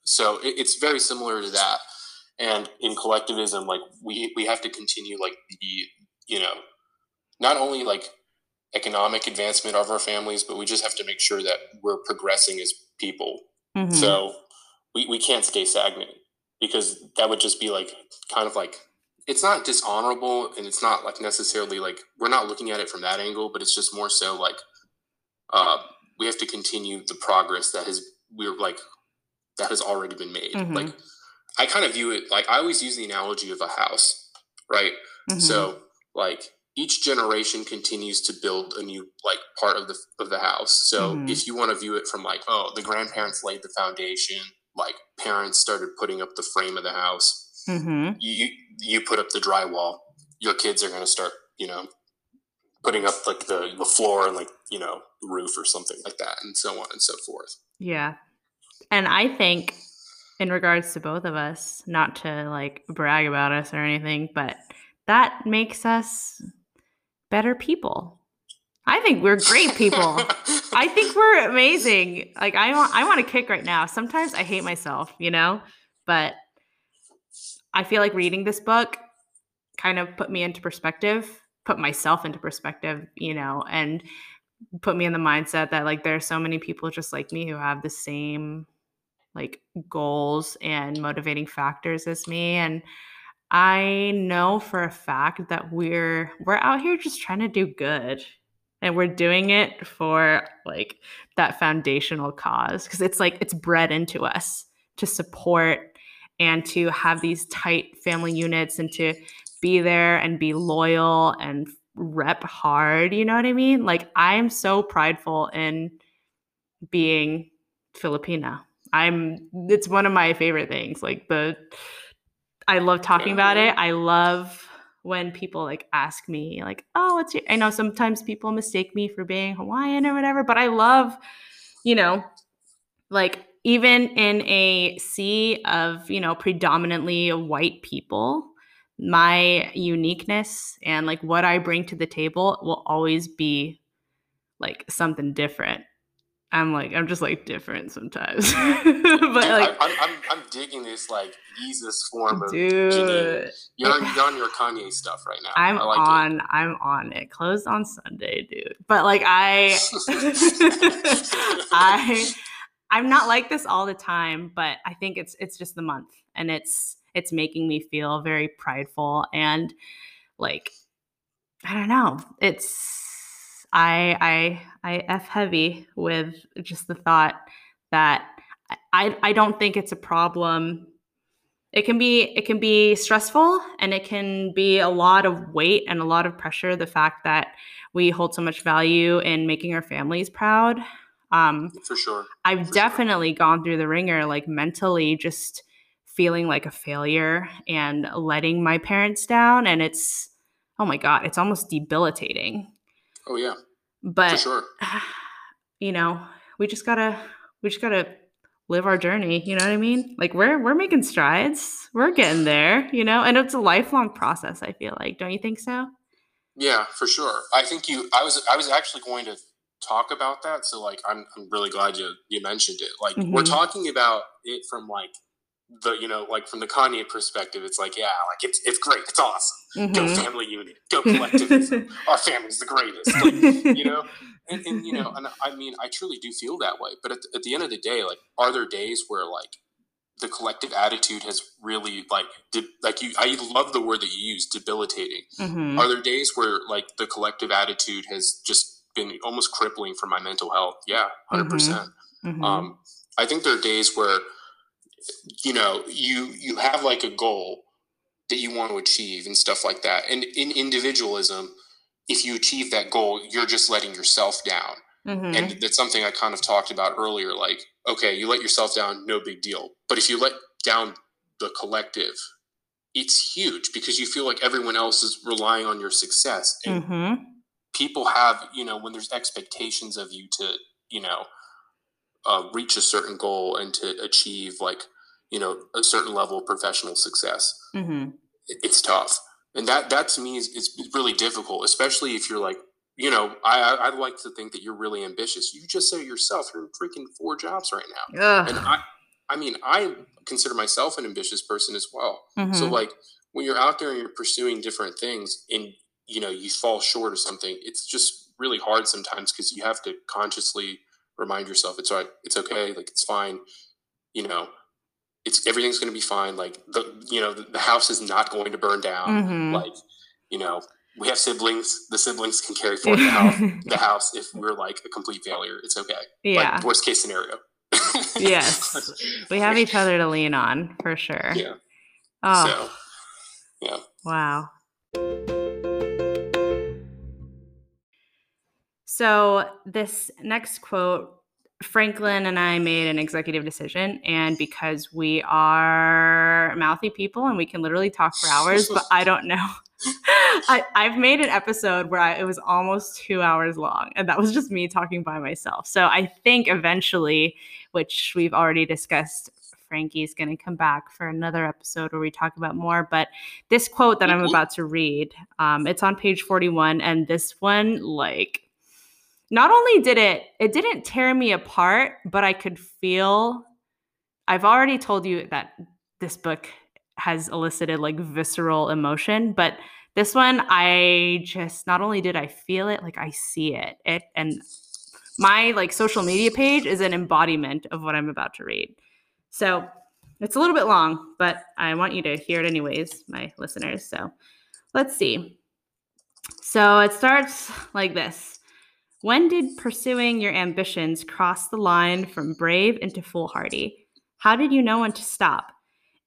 So it's very similar to that. And in collectivism, like we have to continue like the, you know, not only like economic advancement of our families, but we just have to make sure that we're progressing as people. Mm-hmm. So we can't stay stagnant, because that would just be like, kind of like, it's not dishonorable, and it's not like necessarily like, we're not looking at it from that angle, but it's just more so like, we have to continue the progress that has already been made. Mm-hmm. Like I kind of view it, like I always use the analogy of a house, right? Mm-hmm. So like each generation continues to build a new like part of the house. So mm-hmm. if you want to view it from like, oh, the grandparents laid the foundation, like parents started putting up the frame of the house, mm-hmm. you put up the drywall, your kids are going to start, you know, putting up like the floor and like, you know, the roof or something like that, and so on and so forth. Yeah. And I think in regards to both of us, not to like brag about us or anything, but that makes us better people. I think we're great people. I think we're amazing. Like I want to kick right now. Sometimes I hate myself, you know, but I feel like reading this book kind of put me into perspective, put myself into perspective, you know, and put me in the mindset that like there are so many people just like me who have the same like goals and motivating factors as me. And I know for a fact that we're out here just trying to do good. And we're doing it for like that foundational cause, because it's like it's bred into us to support and to have these tight family units and to be there and be loyal and rep hard. You know what I mean? Like I'm so prideful in being Filipina. It's one of my favorite things. Like I love talking about it. I love when people like ask me like, oh, I know sometimes people mistake me for being Hawaiian or whatever, but I love, you know, like even in a sea of, you know, predominantly white people, my uniqueness and like what I bring to the table will always be like something different. I'm just like different sometimes, but like I'm digging this like Jesus form of Janine. You're on your Kanye stuff right now. I'm on it. Closed on Sunday, dude. But like I'm not like this all the time. But I think it's just the month, and it's making me feel very prideful and like I don't know. I F heavy with just the thought that I don't think it's a problem. It can be stressful, and it can be a lot of weight and a lot of pressure. The fact that we hold so much value in making our families proud. For sure. I've definitely gone through the ringer, like mentally just feeling like a failure and letting my parents down. And it's, oh my God, it's almost debilitating. Oh yeah. But, for sure. You know, we just gotta live our journey. You know what I mean? Like we're making strides, we're getting there, you know, and it's a lifelong process. I feel like, don't you think so? Yeah, for sure. I think I was actually going to talk about that. So like, I'm really glad you mentioned it. Like mm-hmm. we're talking about it from like the, you know, like from the Kanye perspective, it's like, yeah, like it's great. It's awesome. Mm-hmm. Go family unit, go collectivism. Our family's the greatest, like, you know, and, you know, and I mean, I truly do feel that way. But at the end of the day, like, are there days where like the collective attitude has really I love the word that you use, debilitating. Mm-hmm. Are there days where like the collective attitude has just been almost crippling for my mental health? Yeah. 100%. Mm-hmm. I think there are days where you know, you have like a goal that you want to achieve and stuff like that. And in individualism, if you achieve that goal, you're just letting yourself down. Mm-hmm. And that's something I kind of talked about earlier. Like, okay, you let yourself down, no big deal. But if you let down the collective, it's huge, because you feel like everyone else is relying on your success. And mm-hmm. people have, you know, when there's expectations of you to, you know, reach a certain goal and to achieve, like, you know, a certain level of professional success, mm-hmm. it's tough. And that to me is really difficult, especially if you're like, you know, I like to think that you're really ambitious. You just said yourself, you're in freaking 4 jobs right now. Ugh. And I mean, I consider myself an ambitious person as well. Mm-hmm. So like when you're out there and you're pursuing different things and, you know, you fall short of something, it's just really hard sometimes, because you have to consciously remind yourself, it's all right, it's okay. Like, it's fine. You know, everything's going to be fine. Like the house is not going to burn down. Mm-hmm. Like, you know, we have siblings. The siblings can carry forth the house if we're like a complete failure. It's okay. Yeah. Like, worst case scenario. Yes. We have each other to lean on for sure. Yeah. Oh. So, yeah. Wow. So this next quote, Franklin and I made an executive decision, and because we are mouthy people and we can literally talk for hours, but I don't know. I've made an episode where it was almost 2 hours long, and that was just me talking by myself. So I think eventually, which we've already discussed, Frankie's going to come back for another episode where we talk about more. But this quote that mm-hmm. I'm about to read, it's on page 41, and this one, like, not only did it didn't tear me apart, but I could feel. I've already told you that this book has elicited like visceral emotion, but this one, I just, not only did I feel it, like I see it. And my like social media page is an embodiment of what I'm about to read. So it's a little bit long, but I want you to hear it anyways, my listeners. So let's see. So it starts like this. When did pursuing your ambitions cross the line from brave into foolhardy? How did you know when to stop?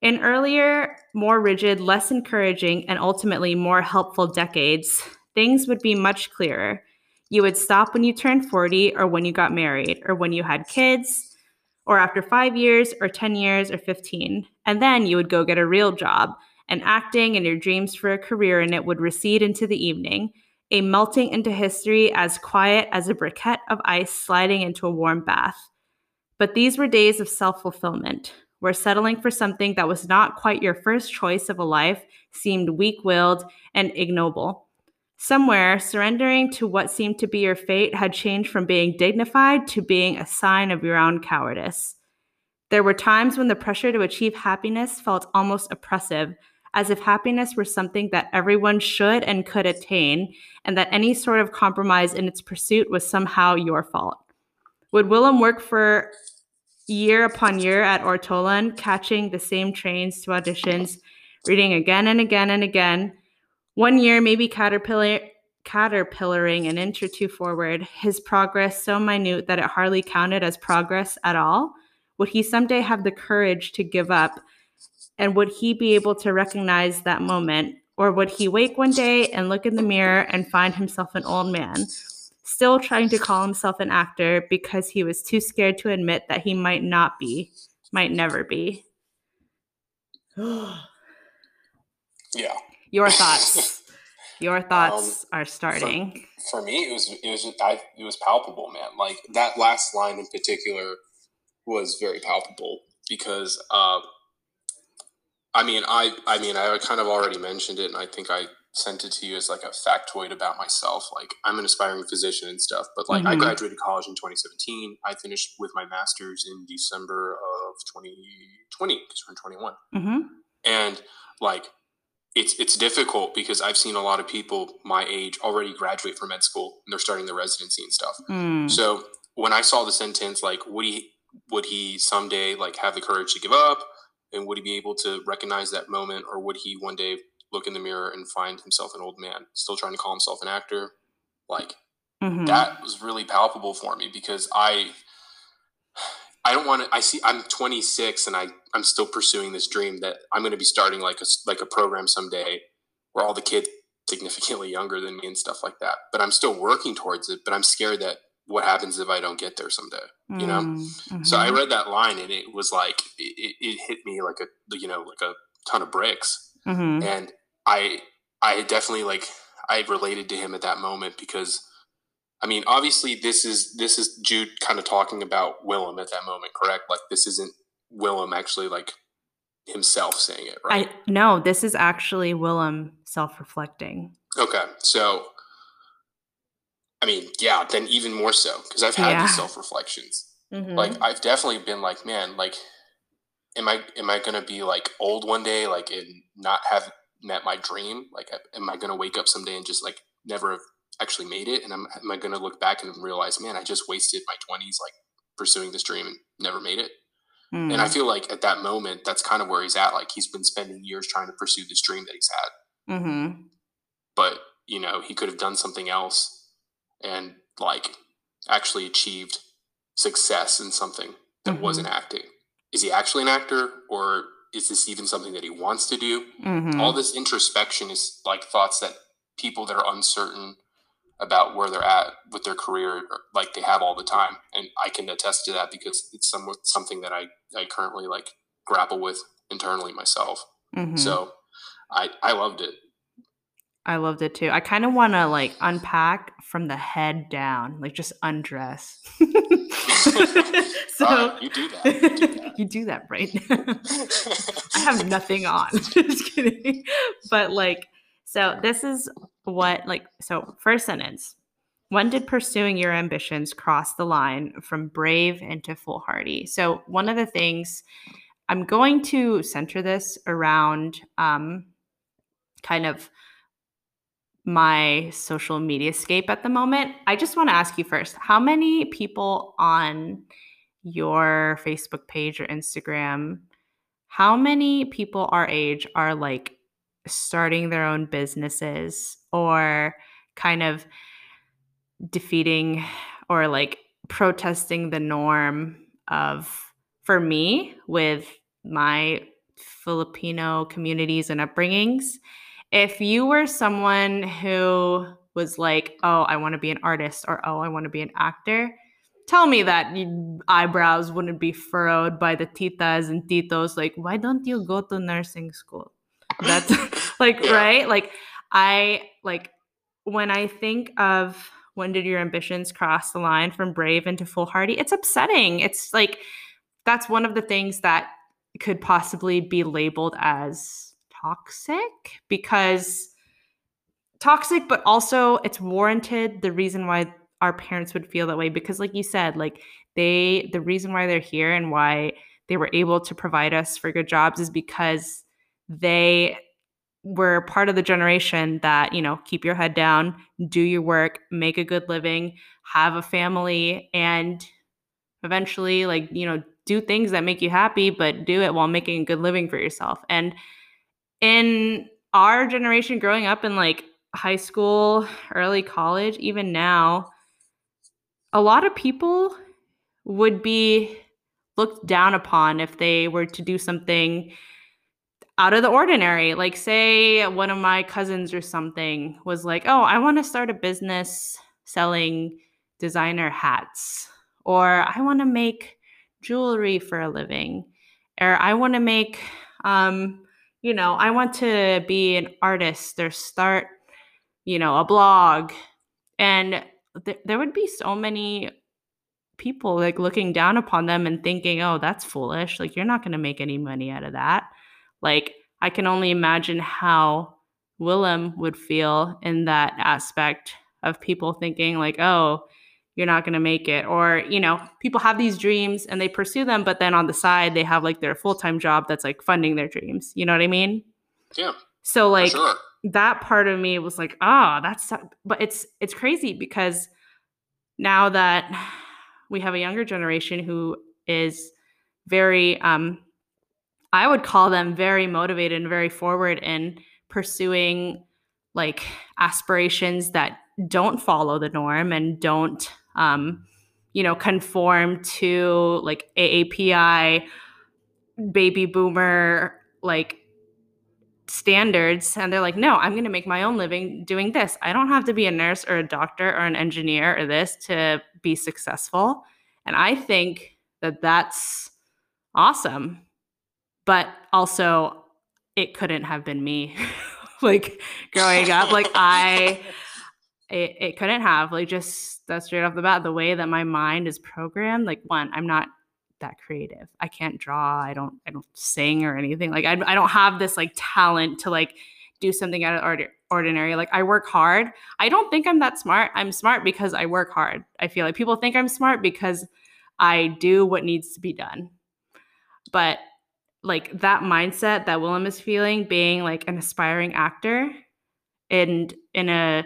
In earlier, more rigid, less encouraging, and ultimately more helpful decades, things would be much clearer. You would stop when you turned 40, or when you got married, or when you had kids, or after 5 years, or 10 years, or 15. And then you would go get a real job, and acting and your dreams for a career in it would recede into the evening, a melting into history as quiet as a briquette of ice sliding into a warm bath. But these were days of self-fulfillment, where settling for something that was not quite your first choice of a life seemed weak-willed and ignoble. Somewhere, surrendering to what seemed to be your fate had changed from being dignified to being a sign of your own cowardice. There were times when the pressure to achieve happiness felt almost oppressive, as if happiness were something that everyone should and could attain, and that any sort of compromise in its pursuit was somehow your fault. Would Willem work for year upon year at Ortolan, catching the same trains to auditions, reading again and again and again. One year, maybe caterpillaring an inch or two forward, his progress so minute that it hardly counted as progress at all. Would he someday have the courage to give up? And would he be able to recognize that moment? Or would he wake one day and look in the mirror and find himself an old man, still trying to call himself an actor because he was too scared to admit that he might not be, might never be? Yeah. Your thoughts. Your thoughts are starting. For me, it was palpable, man. Like, that last line in particular was very palpable, because I kind of already mentioned it, and I think I sent it to you as like a factoid about myself. Like, I'm an aspiring physician and stuff, but like mm-hmm. I graduated college in 2017. I finished with my master's in December of 2020, because we're in 21. Mm-hmm. And like, it's difficult, because I've seen a lot of people my age already graduate from med school and they're starting their residency and stuff. Mm. So when I saw the sentence, like, would he someday like have the courage to give up, and would he be able to recognize that moment, or would he one day look in the mirror and find himself an old man, still trying to call himself an actor? Like, mm-hmm. that was really palpable for me, because I I don't want to, I see, I'm 26 and I'm still pursuing this dream that I'm going to be starting like a program someday where all the kids significantly younger than me and stuff like that, but I'm still working towards it, but I'm scared that what happens if I don't get there someday, you know? Mm-hmm. So I read that line and it was like, it hit me like a, you know, like a ton of bricks. Mm-hmm. And I definitely I related to him at that moment because I mean, obviously this is Jude kind of talking about Willem at that moment, correct? Like this isn't Willem actually like himself saying it, right? No, this is actually Willem self-reflecting. Okay. So, I mean, yeah, then even more so because I've had these self-reflections. Mm-hmm. Like I've definitely been like, man, like, am I going to be like old one day? Like and not have met my dream? Like, am I going to wake up someday and just like never have actually made it? And am I going to look back and realize, man, I just wasted my 20s, like pursuing this dream and never made it. Mm. And I feel like at that moment, that's kind of where he's at. Like he's been spending years trying to pursue this dream that he's had, mm-hmm. but you know, he could have done something else and like actually achieved success in something that mm-hmm. wasn't acting. Is he actually an actor or is this even something that he wants to do? Mm-hmm. All this introspection is like thoughts that people that are uncertain about where they're at with their career, like they have all the time. And I can attest to that because it's somewhat something that I currently like grapple with internally myself. Mm-hmm. So I loved it. I loved it too. I kind of want to like unpack from the head down, like just undress. So right, you do that. You do that right now. I have nothing on. Just kidding. But like, so this is what, like, so first sentence, when did pursuing your ambitions cross the line from brave into foolhardy? So one of the things I'm going to center this around kind of my social media scape at the moment. I just want to ask you first, how many people on your Facebook page or Instagram, how many people our age are like starting their own businesses or kind of defeating or like protesting the norm of, for me, with my Filipino communities and upbringings, if you were someone who was like, oh, I want to be an artist or, oh, I want to be an actor, tell me that your eyebrows wouldn't be furrowed by the titas and titos. Like, why don't you go to nursing school? That's like, right? Like I, like when I think of when did your ambitions cross the line from brave into foolhardy, it's upsetting. It's like, that's one of the things that could possibly be labeled as toxic because toxic, but also it's warranted. The reason why our parents would feel that way, because like you said, like the reason why they're here and why they were able to provide us for good jobs is because they were part of the generation that, you know, keep your head down, do your work, make a good living, have a family, and eventually, like, you know, do things that make you happy, but do it while making a good living for yourself. And in our generation growing up in like high school, early college, even now, a lot of people would be looked down upon if they were to do something out of the ordinary. Like say one of my cousins or something was like, oh, I want to start a business selling designer hats, or I want to make jewelry for a living, or I want to make, you know, I want to be an artist or start, you know, a blog. And there would be so many people like looking down upon them and thinking, oh, that's foolish. Like you're not going to make any money out of that. Like, I can only imagine how Willem would feel in that aspect of people thinking like, oh, you're not going to make it. Or, you know, people have these dreams and they pursue them, but then on the side, they have like their full-time job that's like funding their dreams. You know what I mean? Yeah. So like for sure. That part of me was like, oh, that's, but it's crazy because now that we have a younger generation who is very, I would call them very motivated and very forward in pursuing like aspirations that don't follow the norm and don't you know, conform to like AAPI baby boomer like standards, and they're like, no, I'm going to make my own living doing this. I don't have to be a nurse or a doctor or an engineer or this to be successful. And I think that that's awesome. But also, it couldn't have been me. Like growing up, like it couldn't have, like, just that straight off the bat, the way that my mind is programmed, like, one, I'm not that creative. I can't draw. I don't sing or anything. Like I don't have this like talent to like do something out of ordinary. Like I work hard. I don't think I'm that smart. I'm smart because I work hard. I feel like people think I'm smart because I do what needs to be done. But like that mindset that Willem is feeling, being like an aspiring actor and in a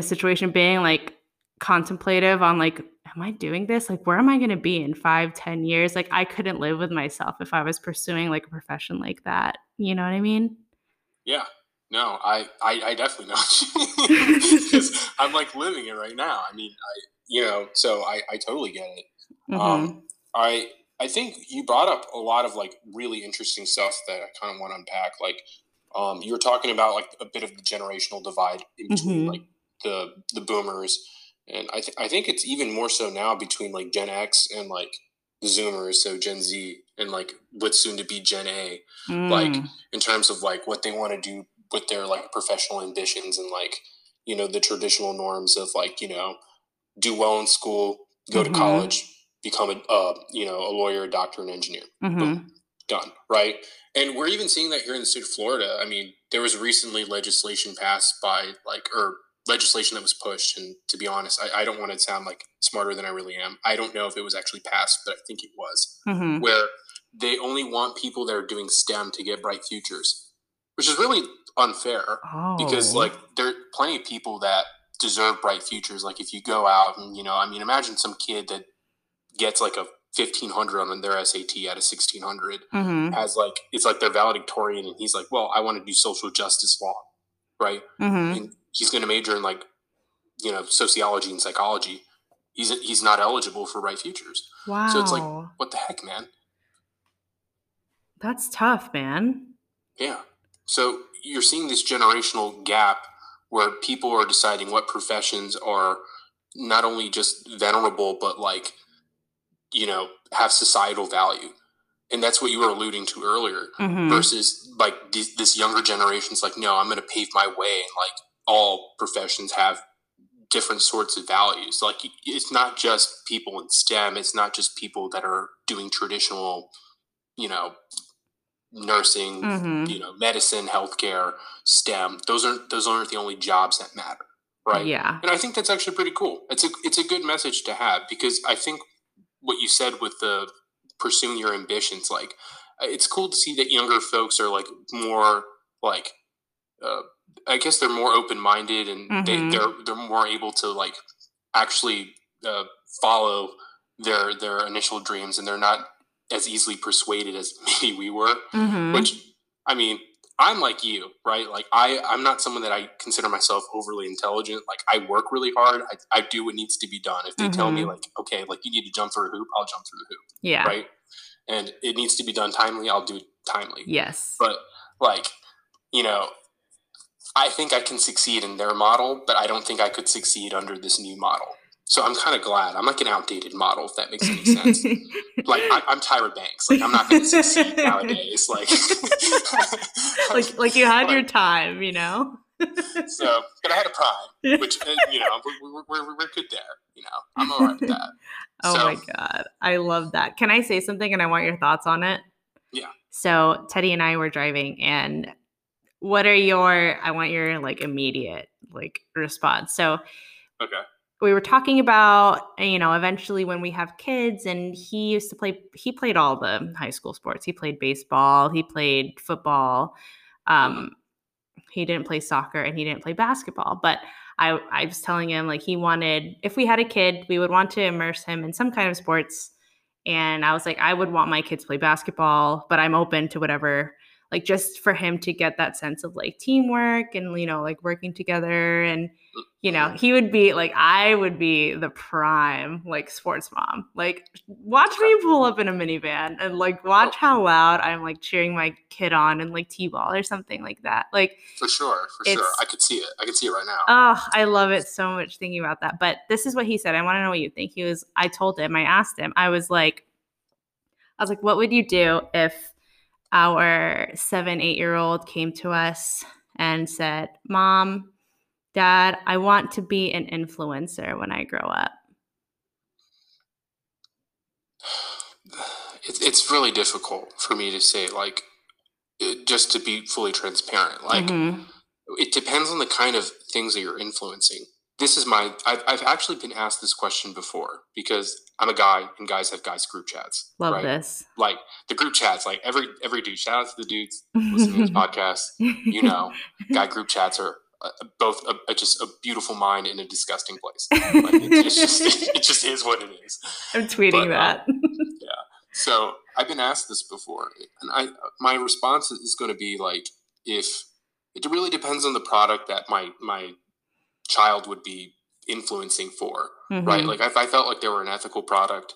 situation being like contemplative on like, am I doing this? Like, where am I going to be in 5-10 years? Like, I couldn't live with myself if I was pursuing like a profession like that. You know what I mean? Yeah. No, I definitely not. Because I'm like living it right now. I mean, I totally get it. Mm-hmm. I think you brought up a lot of like really interesting stuff that I kind of want to unpack. Like, you were talking about like a bit of the generational divide in between mm-hmm. like the boomers. And I think it's even more so now between like Gen X and like the Zoomers, so Gen Z and like what's soon to be Gen A, like in terms of like what they want to do with their like professional ambitions and like, you know, the traditional norms of like, you know, do well in school, go mm-hmm. to college, become a lawyer, a doctor, an engineer. Mm-hmm. Boom. Done. Right. And we're even seeing that here in the state of Florida. I mean, there was recently legislation passed by like, or legislation that was pushed, and to be honest, I don't want to sound like smarter than I really am. I don't know if it was actually passed, but I think it was, mm-hmm. where they only want people that are doing STEM to get bright futures, which is really unfair because like there are plenty of people that deserve bright futures. Like if you go out and, you know, I mean, imagine some kid that gets like a 1500 on their SAT out of 1600 mm-hmm. as like, it's like their valedictorian. And he's like, well, I want to do social justice law. Right. Mm-hmm. And he's going to major in like, you know, sociology and psychology. He's not eligible for bright futures. Wow. So it's like, what the heck, man? That's tough, man. Yeah. So you're seeing this generational gap where people are deciding what professions are not only just venerable, but like, you know, have societal value. And that's what you were alluding to earlier mm-hmm. versus like this younger generation's like, no, I'm going to pave my way. And like, all professions have different sorts of values. Like it's not just people in STEM. It's not just people that are doing traditional, you know, nursing, mm-hmm. you know, medicine, healthcare, STEM. Those aren't the only jobs that matter. Right. Yeah. And I think that's actually pretty cool. It's a good message to have, because I think what you said with the pursuing your ambitions, like it's cool to see that younger folks are like more like, I guess they're more open-minded and mm-hmm. they're more able to like actually follow their initial dreams, and they're not as easily persuaded as maybe we were, mm-hmm. which, I mean, I'm like you, right? Like I'm not someone that I consider myself overly intelligent. Like I work really hard. I do what needs to be done. If they mm-hmm. tell me like, okay, like you need to jump through a hoop, I'll jump through the hoop. Yeah. Right. And it needs to be done timely. I'll do it timely. Yes. But like, you know, I think I can succeed in their model, but I don't think I could succeed under this new model. So I'm kind of glad. I'm like an outdated model, if that makes any sense. Like, I'm Tyra Banks. Like, I'm not going to succeed nowadays. Like, like you had your time, you know? So, but I had a prime, which, you know, we're good there. You know, I'm all right with that. Oh, my God. I love that. Can I say something, and I want your thoughts on it? Yeah. So Teddy and I were driving, and what are I want your like immediate like response. So okay. We were talking about, you know, eventually when we have kids, and he played all the high school sports. He played baseball, he played football. He didn't play soccer and he didn't play basketball, but I was telling him like he wanted, if we had a kid, we would want to immerse him in some kind of sports. And I was like, I would want my kids to play basketball, but I'm open to whatever like just for him to get that sense of like teamwork and, you know, like working together. And, you know, he would be like, I would be the prime like sports mom. Like watch me pull up in a minivan and like watch how loud I'm like cheering my kid on and like T-ball or something like that. Like for sure. I could see it. I could see it right now. Oh, I love it so much thinking about that. But this is what he said. I want to know what you think. I told him, I asked him, I was like, what would you do if our 7-8-year-old came to us and said, Mom, Dad, I want to be an influencer when I grow up? It's really difficult for me to say, like, just to be fully transparent. Like, It depends on the kind of things that you're influencing. This is I've actually been asked this question before because I'm a guy and guys have guys group chats. Love right? this. Like the group chats, like every dude, shout out to the dudes listening to this podcast, you know, guy group chats are both just a beautiful mind and a disgusting place. Like, it just is what it is. I'm tweeting that. Yeah. So I've been asked this before and my response is going to be like, if it really depends on the product that my child would be influencing for, right? Like I felt like they were an ethical product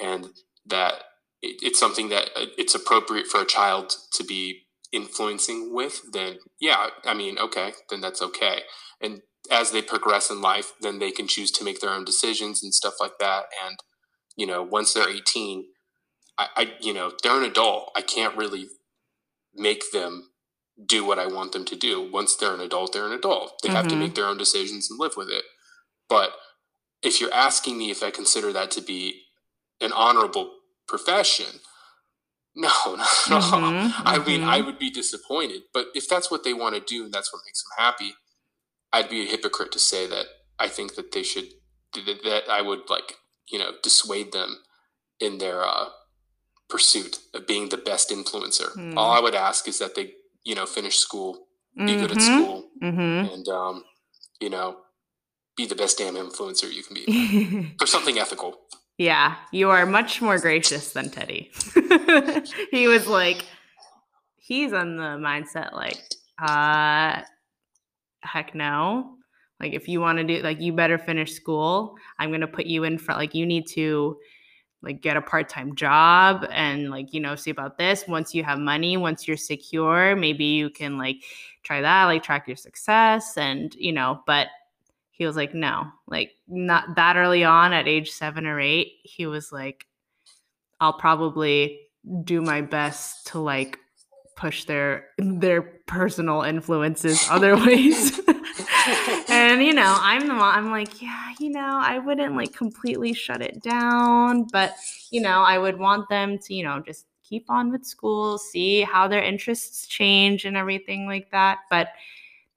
and that it's something that it's appropriate for a child to be influencing with, then yeah, I mean, okay, then that's okay. And as they progress in life, then they can choose to make their own decisions and stuff like that. And, you know, once they're 18, I you know, they're an adult. I can't really make them do what I want them to do. Once they're an adult, they're an adult. They have to make their own decisions and live with it. But if you're asking me if I consider that to be an honorable profession, no. I mean, I would be disappointed. But if that's what they want to do and that's what makes them happy, I'd be a hypocrite to say that I think that they should, that I would like, you know, dissuade them in their pursuit of being the best influencer. All I would ask is that they, you know, finish school, be good at school, and, you know, be the best damn influencer you can be for something ethical. Yeah, you are much more gracious than Teddy. He was like, he's on the mindset like, heck no. Like, if you want to do, like, you better finish school. I'm going to put you in front, like, you need to like get a part-time job and like, you know, see about this. Once you have money, once you're secure, maybe you can like try that, like track your success. And, you know, but he was like, no, like not that early on at age 7 or 8, he was like, I'll probably do my best to like push their personal influences other ways. And, you know, I'm the mom. I'm like, yeah, you know, I wouldn't like completely shut it down, but, you know, I would want them to, you know, just keep on with school, see how their interests change and everything like that. But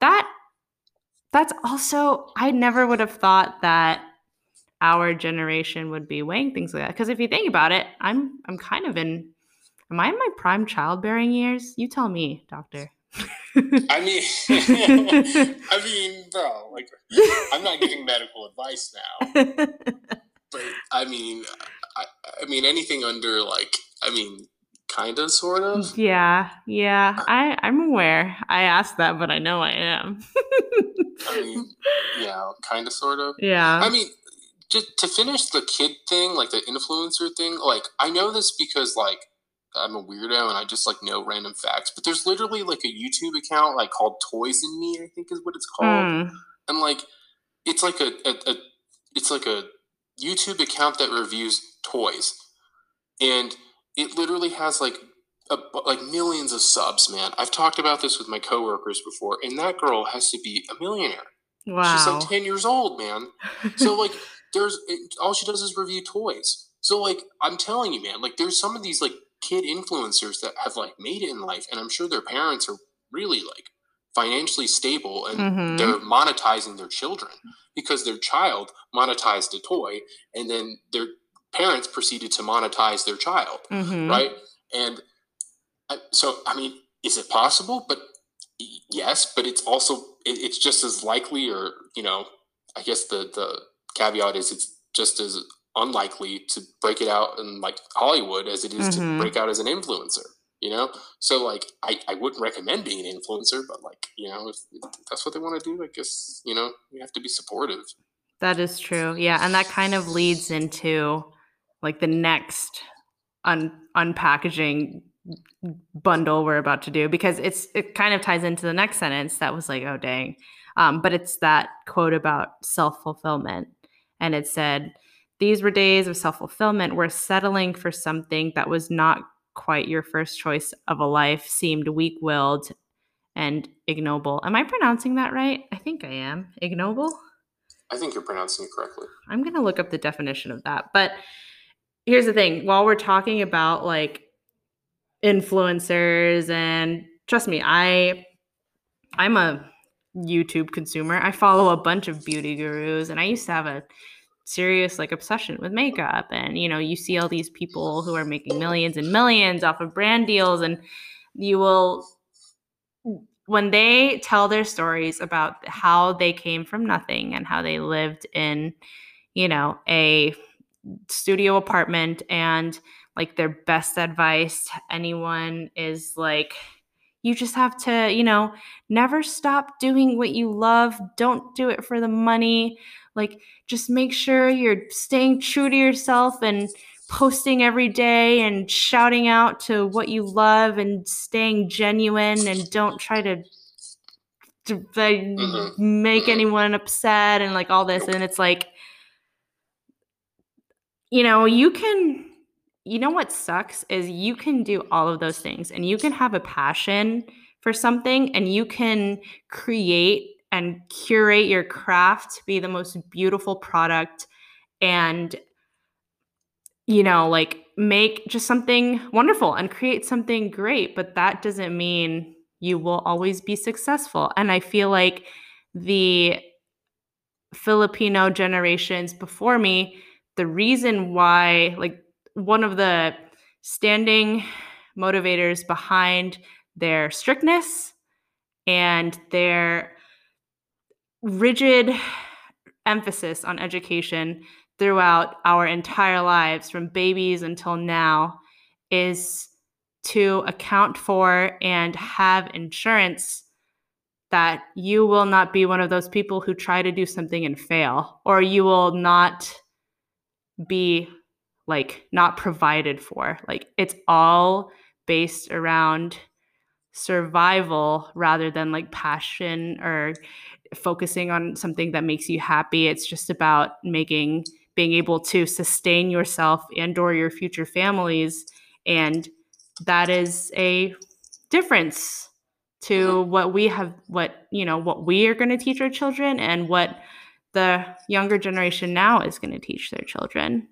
that's also, I never would have thought that our generation would be weighing things like that. Because if you think about it, I'm kind of am I in my prime childbearing years? You tell me, doctor. I mean, bro, like, I'm not giving medical advice now, but I mean, anything under, like, I mean, kind of, sort of. Yeah, I'm aware. I asked that, but I know I am. I mean, yeah, kind of, sort of. Yeah. I mean, just to finish the kid thing, like the influencer thing, like, I know this because, like, I'm a weirdo and I just like know random facts, but there's literally like a YouTube account like called Toys in Me, I think is what it's called. And like, it's like a YouTube account that reviews toys. And it literally has like millions of subs, man. I've talked about this with my coworkers before, and that girl has to be a millionaire. Wow. She's like 10 years old, man. So like all she does is review toys. So like, I'm telling you, man, like there's some of these like kid influencers that have like made it in life, and I'm sure their parents are really like financially stable, and they're monetizing their children because their child monetized a toy, and then their parents proceeded to monetize their child, right? And so, I mean, is it possible? But yes, but it's also it's just as likely, or you know, I guess the caveat is it's just as unlikely to break it out in like Hollywood as it is to break out as an influencer. you know? So, like, I wouldn't recommend being an influencer, but, like, you know, if that's what they want to do, I guess, you know, you have to be supportive. That is true. Yeah, and that kind of leads into, like, the next unpackaging bundle we're about to do, because it kind of ties into the next sentence that was like, oh, dang. But it's that quote about self-fulfillment. And it said, these were days of self-fulfillment where settling for something that was not quite your first choice of a life seemed weak-willed and ignoble. Am I pronouncing that right? I think I am. Ignoble? I think you're pronouncing it correctly. I'm going to look up the definition of that. But here's the thing. While we're talking about, like, influencers, and trust me, I'm a YouTube consumer. I follow a bunch of beauty gurus, and I used to have a serious, like, obsession with makeup. And, you know, you see all these people who are making millions and millions off of brand deals, and you will, when they tell their stories about how they came from nothing and how they lived in, you know, a studio apartment, and, like, their best advice to anyone is, like, you just have to, you know, never stop doing what you love. Don't do it for the money. Like, just make sure you're staying true to yourself and posting every day and shouting out to what you love and staying genuine, and don't try to make anyone upset and, like, all this. And it's like, you know, you know what sucks is you can do all of those things, and you can have a passion for something, and you can create and curate your craft to be the most beautiful product, and, you know, like, make just something wonderful and create something great. But that doesn't mean you will always be successful. And I feel like the Filipino generations before me, the reason why, like, one of the standing motivators behind their strictness and their rigid emphasis on education throughout our entire lives, from babies until now, is to account for and have insurance that you will not be one of those people who try to do something and fail, or you will not be, like, not provided for. Like, it's all based around survival rather than, like, passion or focusing on something that makes you happy. It's just about being able to sustain yourself and or your future families. And that is a difference to what we are going to teach our children and what the younger generation now is going to teach their children.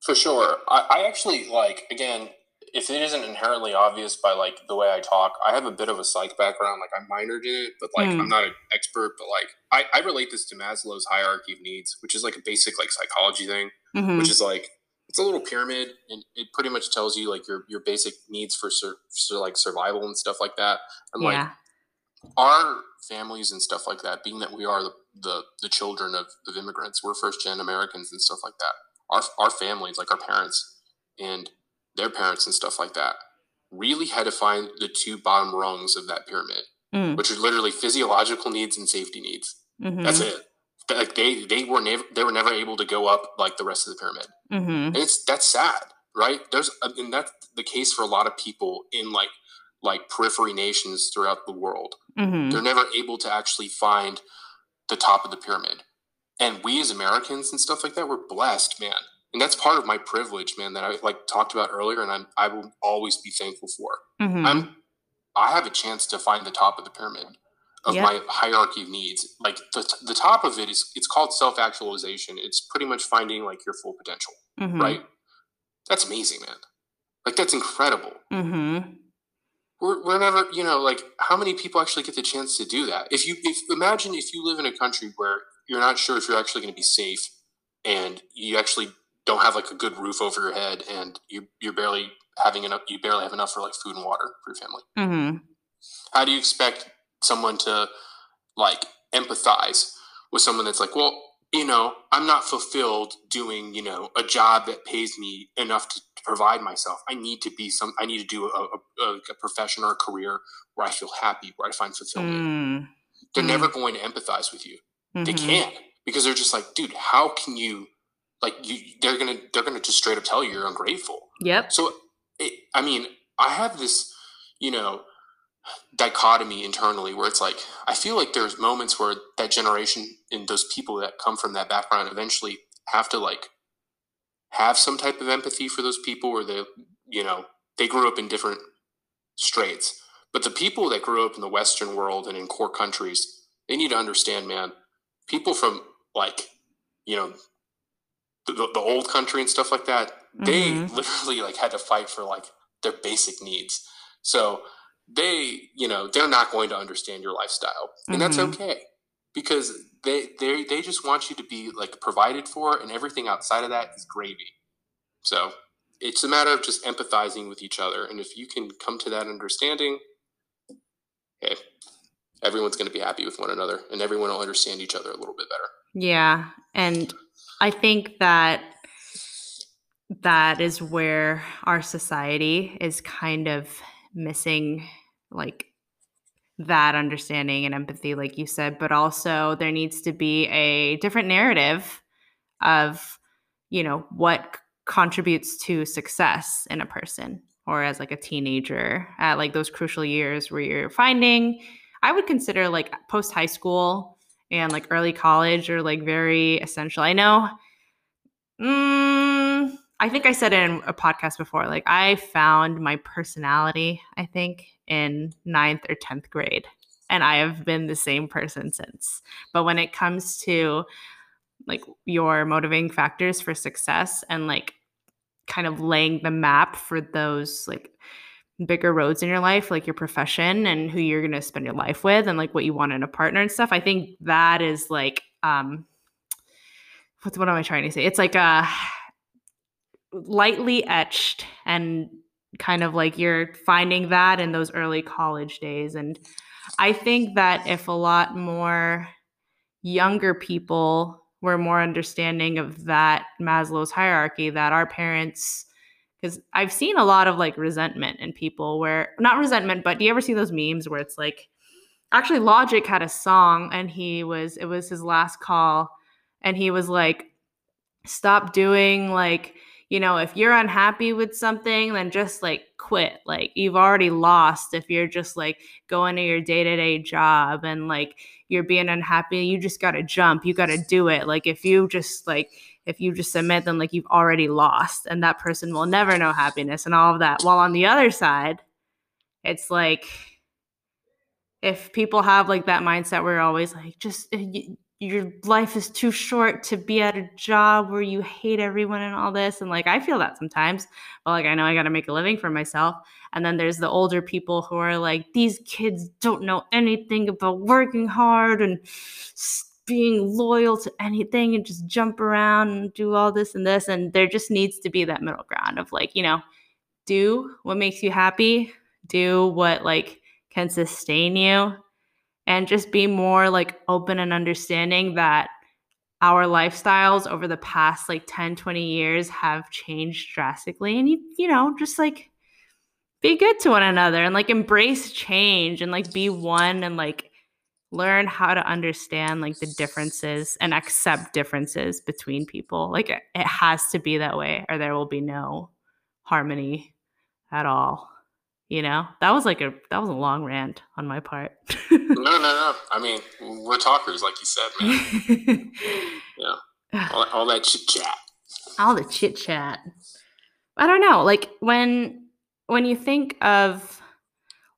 For sure. I actually, like, again, if it isn't inherently obvious by, like, the way I talk, I have a bit of a psych background. Like, I minored in it, but, like, I'm not an expert, but, like, I relate this to Maslow's hierarchy of needs, which is, like, a basic, like, psychology thing, which is, like, it's a little pyramid, and it pretty much tells you, like, your basic needs for like, survival and stuff like that. And, like, our families and stuff like that, being that we are the children of immigrants, we're first-gen Americans and stuff like that. Our families, like our parents and their parents and stuff like that, really had to find the two bottom rungs of that pyramid, which are literally physiological needs and safety needs. That's it. Like, they were never able to go up like the rest of the pyramid. And that's sad, right? And that's the case for a lot of people in like periphery nations throughout the world. They're never able to actually find the top of the pyramid. And we as Americans and stuff like that, we're blessed, man. And that's part of my privilege, man, that I like talked about earlier, and I will always be thankful for. I have a chance to find the top of the pyramid of my hierarchy of needs. Like the top of it is, it's called self-actualization. It's pretty much finding like your full potential, right? That's amazing, man. Like that's incredible. We're never, you know, like how many people actually get the chance to do that? Imagine if you live in a country where you're not sure if you're actually going to be safe and you actually don't have like a good roof over your head and you barely have enough for like food and water for your family. How do you expect someone to like empathize with someone that's like, well, you know, I'm not fulfilled doing, you know, a job that pays me enough to provide myself. I need to be some, I need to do a profession or a career where I feel happy, where I find fulfillment. Mm. They're never going to empathize with you. Mm-hmm. They can't, because they're just like, dude, how can you, like, they're going to just straight up tell you you're ungrateful. Yep. So I mean, I have this, you know, dichotomy internally where it's like, I feel like there's moments where that generation and those people that come from that background eventually have to like have some type of empathy for those people where they, you know, they grew up in different straits. But the people that grew up in the Western world and in core countries, they need to understand, man, people from like, you know, the old country and stuff like that, they literally like had to fight for like their basic needs. So they, you know, they're not going to understand your lifestyle, and that's okay, because they just want you to be like provided for, and everything outside of that is gravy. So it's a matter of just empathizing with each other. And if you can come to that understanding, hey, everyone's going to be happy with one another, and everyone will understand each other a little bit better. Yeah. And I think that that is where our society is kind of missing, like that understanding and empathy, like you said, but also there needs to be a different narrative of, you know, what contributes to success in a person or as like a teenager at like those crucial years where you're finding, I would consider like post high school and like early college are like very essential. I know, I think I said it in a podcast before, like I found my personality, I think, in 9th or 10th grade, and I have been the same person since. But when it comes to like your motivating factors for success and like kind of laying the map for those like bigger roads in your life, like your profession and who you're going to spend your life with and like what you want in a partner and stuff, I think that is like, what am I trying to say? It's like a lightly etched, and kind of like you're finding that in those early college days. And I think that if a lot more younger people were more understanding of that Maslow's hierarchy, that our parents, because I've seen a lot of like resentment in people where, not resentment, but do you ever see those memes where it's like, actually Logic had a song and it was his last call, and he was like, stop doing like, you know, if you're unhappy with something, then just like quit. Like you've already lost if you're just like going to your day-to-day job and like you're being unhappy, you just got to jump. You got to do it. Like if you just submit, then like you've already lost, and that person will never know happiness and all of that. While on the other side, it's like if people have like that mindset where you're always like, just your life is too short to be at a job where you hate everyone and all this. And like, I feel that sometimes, but like, I know I got to make a living for myself. And then there's the older people who are like, these kids don't know anything about working hard and being loyal to anything and just jump around and do all this and this. And there just needs to be that middle ground of like, you know, do what makes you happy, do what like can sustain you. And just be more like open and understanding that our lifestyles over the past like 10, 20 years have changed drastically. And, you know, just like be good to one another and like embrace change and like be one and like learn how to understand like the differences and accept differences between people. Like it has to be that way or there will be no harmony at all. You know, that was a long rant on my part. No. I mean, we're talkers, like you said, man. Yeah, all that chit chat. All the chit chat. I don't know. Like when you think of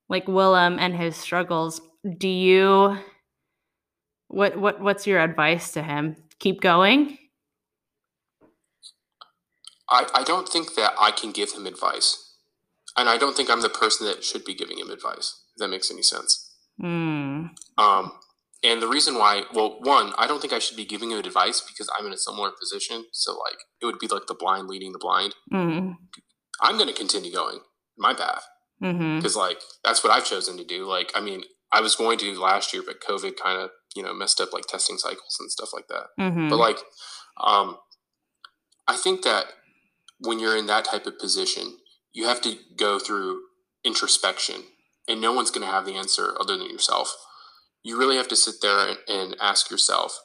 like Willem and his struggles, do you? What's your advice to him? Keep going. I don't think that I can give him advice. And I don't think I'm the person that should be giving him advice, if that makes any sense. Mm. And the reason why, well, one, I don't think I should be giving him advice because I'm in a similar position. So, like, it would be like the blind leading the blind. Mm. I'm going to continue going my path because, like, that's what I've chosen to do. Like, I mean, I was going to last year, but COVID kind of, you know, messed up like testing cycles and stuff like that. Mm-hmm. But like, I think that when you're in that type of position, you have to go through introspection, and no one's going to have the answer other than yourself. You really have to sit there and ask yourself,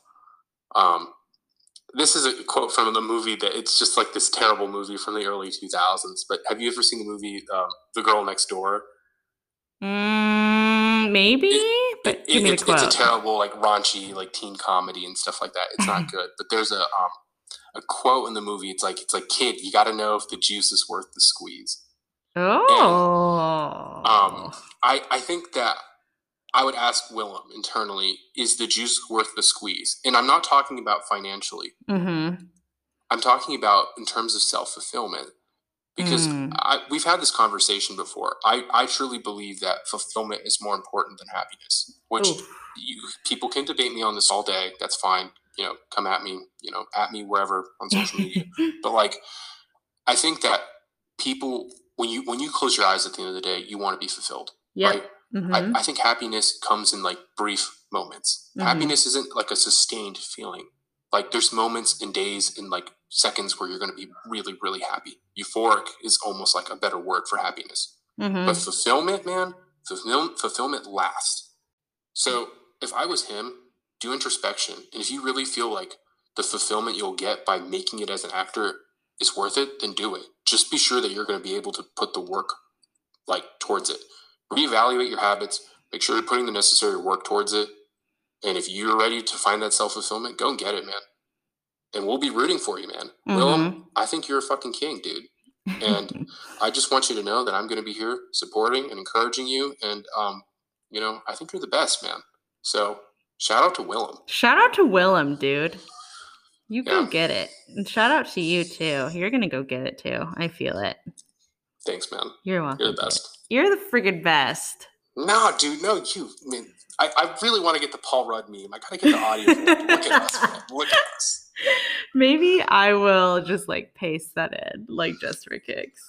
this is a quote from the movie that it's just like this terrible movie from the early 2000s, but have you ever seen the movie, The Girl Next Door? Maybe, but give me the quote. It's a terrible, like raunchy, like teen comedy and stuff like that. It's not good, but there's a quote in the movie. It's like, kid, you got to know if the juice is worth the squeeze. Oh, and, I think that I would ask Willem internally, is the juice worth the squeeze? And I'm not talking about financially. Mm-hmm. I'm talking about in terms of self-fulfillment, because we've had this conversation before. I truly believe that fulfillment is more important than happiness, which people can debate me on this all day. That's fine. You know, come at me, you know, at me wherever on social media. But like, I think that people, when you close your eyes at the end of the day, you want to be fulfilled, right? Mm-hmm. I think happiness comes in like brief moments. Mm-hmm. Happiness isn't like a sustained feeling. Like there's moments and days and like seconds where you're going to be really, really happy. Euphoric is almost like a better word for happiness. Mm-hmm. But fulfillment, man, fulfillment lasts. So if I was him, do introspection. And if you really feel like the fulfillment you'll get by making it as an actor is worth it, then do it. Just be sure that you're going to be able to put the work like towards it. Reevaluate your habits. Make sure you're putting the necessary work towards it. And if you're ready to find that self-fulfillment, go get it, man. And we'll be rooting for you, man. Mm-hmm. Willem, I think you're a fucking king, dude. And I just want you to know that I'm going to be here supporting and encouraging you. And, you know, I think you're the best, man. So shout out to Willem. Shout out to Willem, dude. You go get it. And shout out to you, too. You're going to go get it, too. I feel it. Thanks, man. You're welcome. You're the best. You're the friggin' best. No, dude. No, you. Man, I really want to get the Paul Rudd meme. I got to get the audio. Look at us. Man. Look at us. Maybe I will just, like, paste that in, like, just for kicks.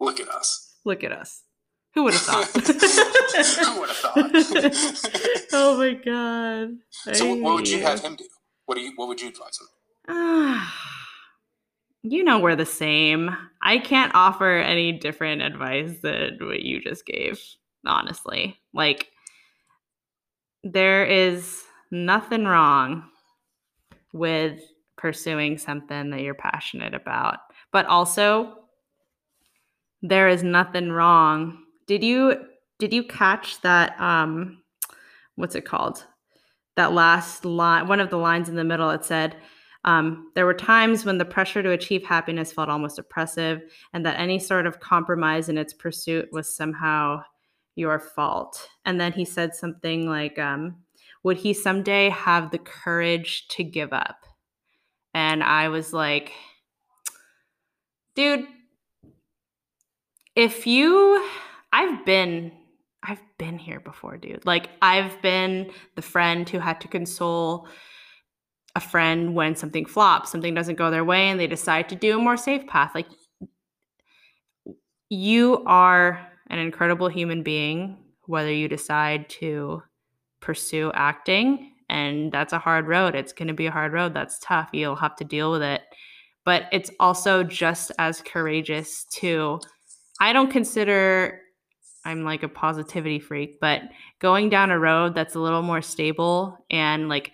Look at us. Look at us. Who would have thought? Who would have thought? Oh, my God. So what would you have him do? What would you advise him? You know, we're the same. I can't offer any different advice than what you just gave, honestly. Like, there is nothing wrong with pursuing something that you're passionate about. But also, there is nothing wrong. Did you catch that, what's it called? That last line, one of the lines in the middle, it said, there were times when the pressure to achieve happiness felt almost oppressive, and that any sort of compromise in its pursuit was somehow your fault. And then he said something like, would he someday have the courage to give up? And I was like, dude, I've been here before, dude. Like, I've been the friend who had to console a friend when something flops, something doesn't go their way, and they decide to do a more safe path. Like, you are an incredible human being, whether you decide to pursue acting, and that's a hard road. It's going to be a hard road. That's tough. You'll have to deal with it. But it's also just as courageous to, I don't consider... I'm like a positivity freak, but going down a road that's a little more stable and like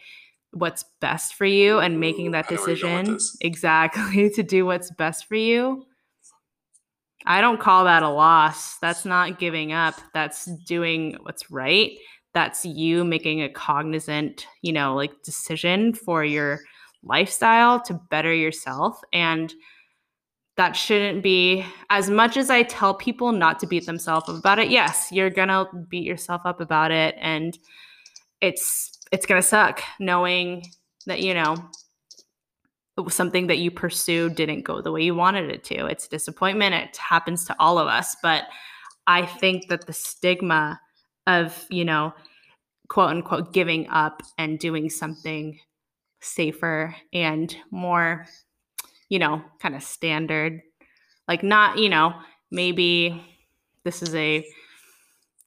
what's best for you and making that decision exactly to do what's best for you. I don't call that a loss. That's not giving up. That's doing what's right. That's you making a cognizant, you know, like decision for your lifestyle to better yourself. And that shouldn't be, as much as I tell people not to beat themselves up about it. Yes, you're going to beat yourself up about it. And it's going to suck knowing that, you know, it was something that you pursued didn't go the way you wanted it to. It's disappointment. It happens to all of us. But I think that the stigma of, you know, quote unquote, giving up and doing something safer and more, you know, kind of standard, like not, you know, maybe this is a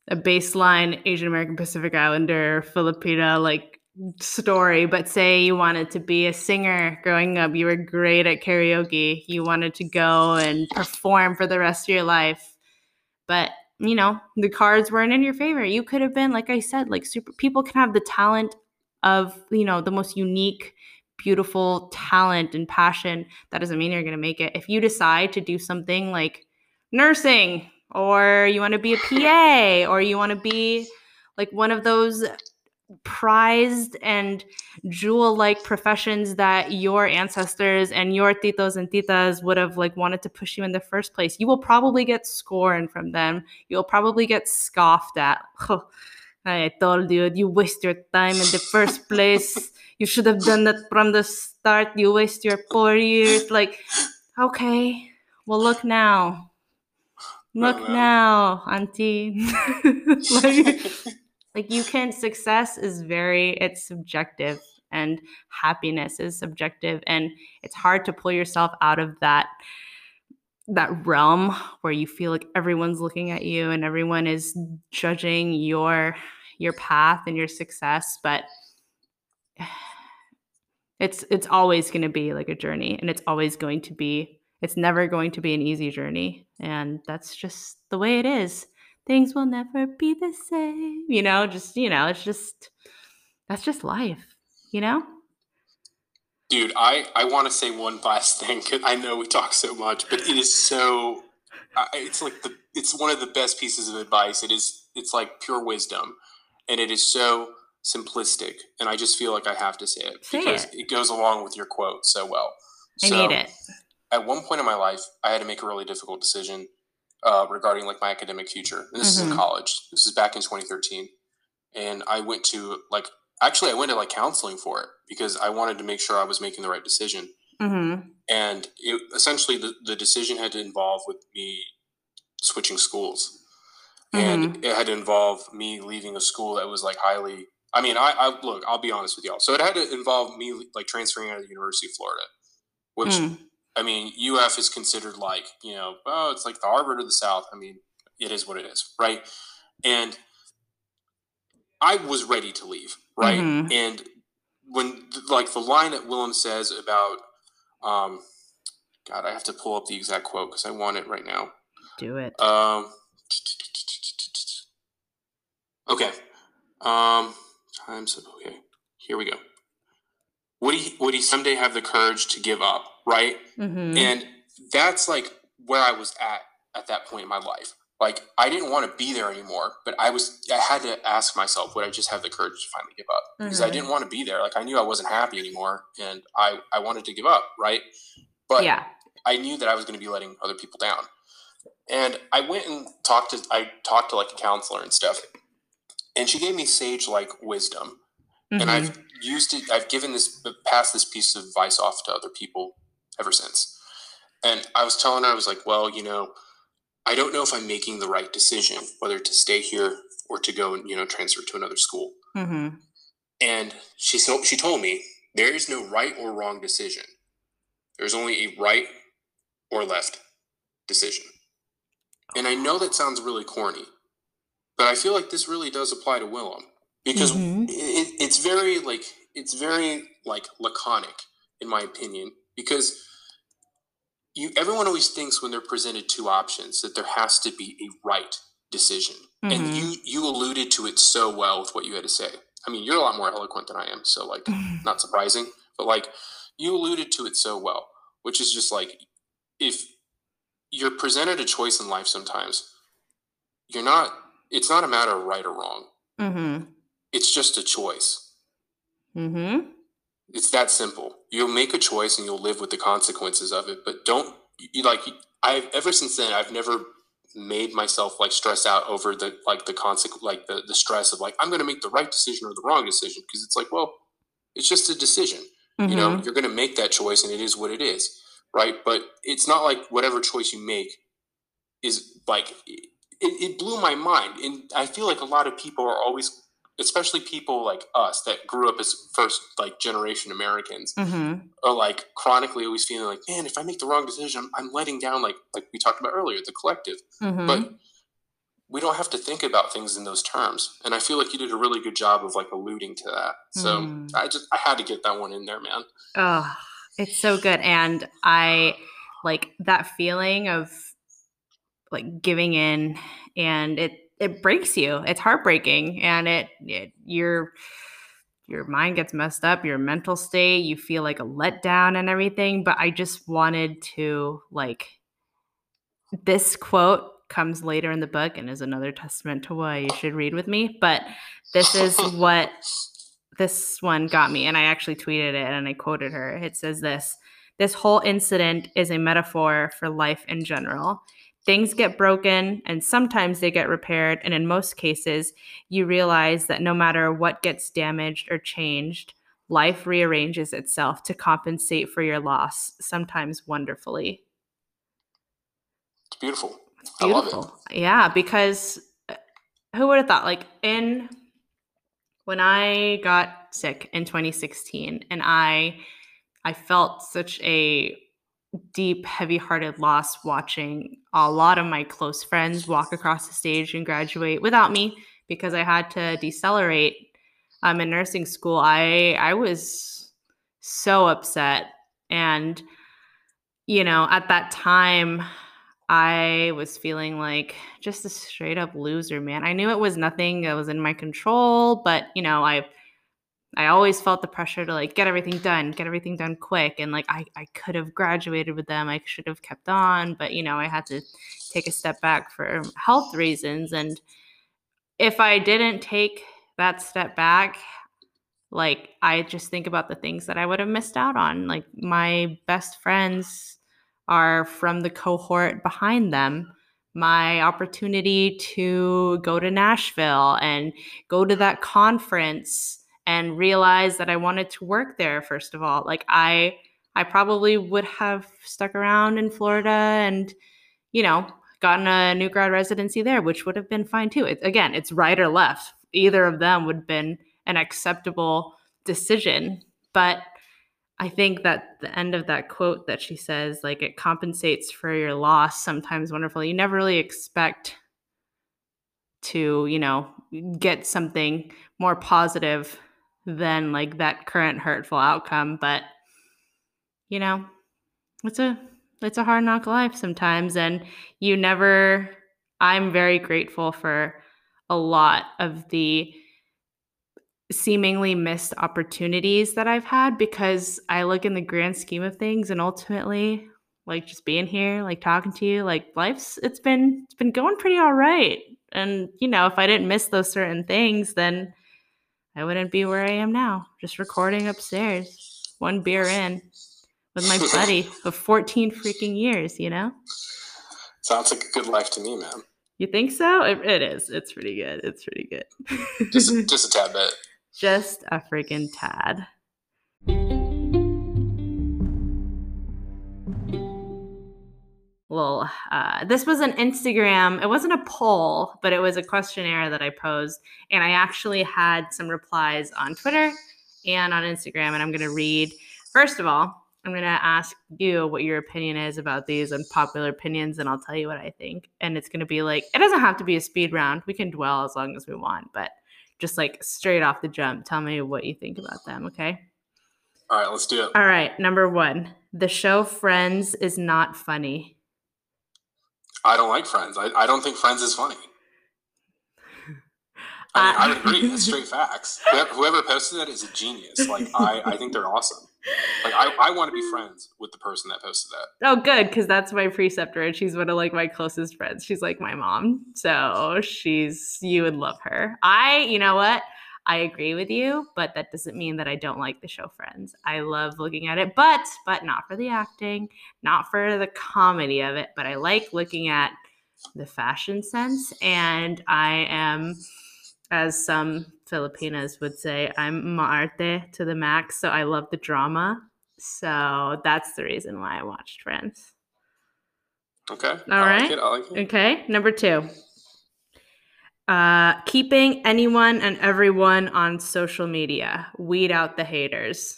a baseline Asian American Pacific Islander Filipina like story, but say you wanted to be a singer growing up, you were great at karaoke, you wanted to go and perform for the rest of your life, but you know, the cards weren't in your favor. You could have been, like I said, like super people can have the talent of, you know, the most unique, beautiful talent and passion. That doesn't mean you're going to make it. If you decide to do something like nursing, or you want to be a PA, or you want to be like one of those prized and jewel-like professions that your ancestors and your titos and titas would have like wanted to push you in the first place, you will probably get scorned from them. You'll probably get scoffed at. I told you, you waste your time in the first place. You should have done that from the start. You waste your 4 years. Like, okay, well, look now. Look now, auntie. Like you can, success is very, it's subjective, and happiness is subjective, and it's hard to pull yourself out of that realm where you feel like everyone's looking at you and everyone is judging your path and your success. But it's always going to be like a journey, and it's never going to be an easy journey. And that's just the way it is. Things will never be the same, you know, just, you know, it's just, that's just life, you know? Dude, I want to say one last thing, because I know we talk so much, but it is so, it's one of the best pieces of advice. It's like pure wisdom, and it is so simplistic, and I just feel like I have to say it, because it goes along with your quote so well. I need it. At one point in my life, I had to make a really difficult decision regarding like my academic future. And this is in college. This is back in 2013. And I went to like counseling for it, because I wanted to make sure I was making the right decision. Mm-hmm. And it, essentially the decision had to involve with me switching schools. Mm-hmm. And it had to involve me leaving a school that was like highly, I'll be honest with y'all. So it had to involve me like transferring out of the University of Florida, which I mean, UF is considered like, you know, oh, it's like the Harvard of the South. I mean, it is what it is, right? And I was ready to leave, right? Mm-hmm. And when, like, the line that Willem says about, God, I have to pull up the exact quote because I want it right now. Do it. Okay. Okay. Here we go. Would he someday have the courage to give up? Right. Mm-hmm. And that's like where I was at that point in my life. Like, I didn't want to be there anymore, but I had to ask myself, would I just have the courage to finally give up? Because I didn't want to be there. Like, I knew I wasn't happy anymore, and I wanted to give up. Right. But yeah, I knew that I was going to be letting other people down. And I went and talked to like a counselor and stuff, and she gave me sage like wisdom. Mm-hmm. And I've used it. I've passed this piece of advice off to other people ever since. And I was like, well, you know, I don't know if I'm making the right decision, whether to stay here or to go and, you know, transfer to another school. Mm-hmm. And she told me, there is no right or wrong decision. There's only a right or left decision. And I know that sounds really corny, but I feel like this really does apply to Willem, because it's very laconic, in my opinion. Because everyone always thinks when they're presented two options that there has to be a right decision. Mm-hmm. And you alluded to it so well with what you had to say. I mean, you're a lot more eloquent than I am, so like, not surprising. But like, you alluded to it so well, which is just like, if you're presented a choice in life sometimes, it's not a matter of right or wrong. Mm-hmm. It's just a choice. Mm-hmm. It's that simple. You'll make a choice and you'll live with the consequences of it. But ever since then, I've never made myself like stress out over the stress of like, I'm going to make the right decision or the wrong decision. Cause it's like, well, it's just a decision, you know, you're going to make that choice and it is what it is. Right. But it's not like whatever choice you make is like, it blew my mind. And I feel like a lot of people are always, especially people like us that grew up as first like generation Americans, are like chronically always feeling like, man, if I make the wrong decision, I'm letting down, like we talked about earlier, the collective. But we don't have to think about things in those terms. And I feel like you did a really good job of like alluding to that. So I had to get that one in there, man. Oh, it's so good. And I like that feeling of like giving in, and it breaks you. It's heartbreaking, and your mind gets messed up, your mental state, you feel like a letdown and everything. But I just wanted to like, this quote comes later in the book and is another testament to why you should read with me. But this is what this one got me. And I actually tweeted it and I quoted her. It says this whole incident is a metaphor for life in general. Things get broken, and sometimes they get repaired, and in most cases, you realize that no matter what gets damaged or changed, life rearranges itself to compensate for your loss, sometimes wonderfully. It's beautiful. I love it. Yeah, because who would have thought, like, when I got sick in 2016, and I felt such a deep, heavy-hearted loss watching a lot of my close friends walk across the stage and graduate without me, because I had to decelerate in nursing school. I was so upset. And, you know, at that time, I was feeling like just a straight-up loser, man. I knew it was nothing that was in my control, but, you know, I always felt the pressure to like get everything done quick. And like, I could have graduated with them. I should have kept on, but you know, I had to take a step back for health reasons. And if I didn't take that step back, like I just think about the things that I would have missed out on. Like my best friends are from the cohort behind them. My opportunity to go to Nashville and go to that conference and realize that I wanted to work there, first of all. Like, I probably would have stuck around in Florida and, you know, gotten a new grad residency there, which would have been fine too. It's right or left. Either of them would have been an acceptable decision. But I think that the end of that quote that she says, like, it compensates for your loss, sometimes wonderful. You never really expect to, you know, get something more positive than like that current hurtful outcome. But you know, it's a hard knock life sometimes, and you never I'm very grateful for a lot of the seemingly missed opportunities that I've had, because I look in the grand scheme of things, and ultimately, like, just being here, like talking to you, like life's it's been going pretty all right. And you know, if I didn't miss those certain things, then I wouldn't be where I am now, just recording upstairs, one beer in, with my buddy of 14 freaking years, you know? Sounds like a good life to me, man. You think so? It is. It's pretty good. It's pretty good. just a tad bit. Just a freaking tad. Well, this was an Instagram. It wasn't a poll, but it was a questionnaire that I posed. And I actually had some replies on Twitter and on Instagram. And I'm going to read. First of all, I'm going to ask you what your opinion is about these unpopular opinions. And I'll tell you what I think. And it's going to be like, it doesn't have to be a speed round. We can dwell as long as we want. But just like straight off the jump, tell me what you think about them. Okay. All right, let's do it. All right. Number one, the show Friends is not funny. I don't like Friends. I don't think Friends is funny. I mean, I agree. That's straight facts. Whoever posted that is a genius. Like, I think they're awesome. Like, I want to be friends with the person that posted that. Oh, good, because that's my preceptor, and she's one of, like, my closest friends. She's, like, my mom. So you would love her. You know what? I agree with you, but that doesn't mean that I don't like the show Friends. I love looking at it, but not for the acting, not for the comedy of it, but I like looking at the fashion sense. And I am, as some Filipinas would say, I'm maarte to the max, so I love the drama. So that's the reason why I watched Friends. Okay. All right. I like it. Okay. Number two. Keeping anyone and everyone on social media. Weed out the haters.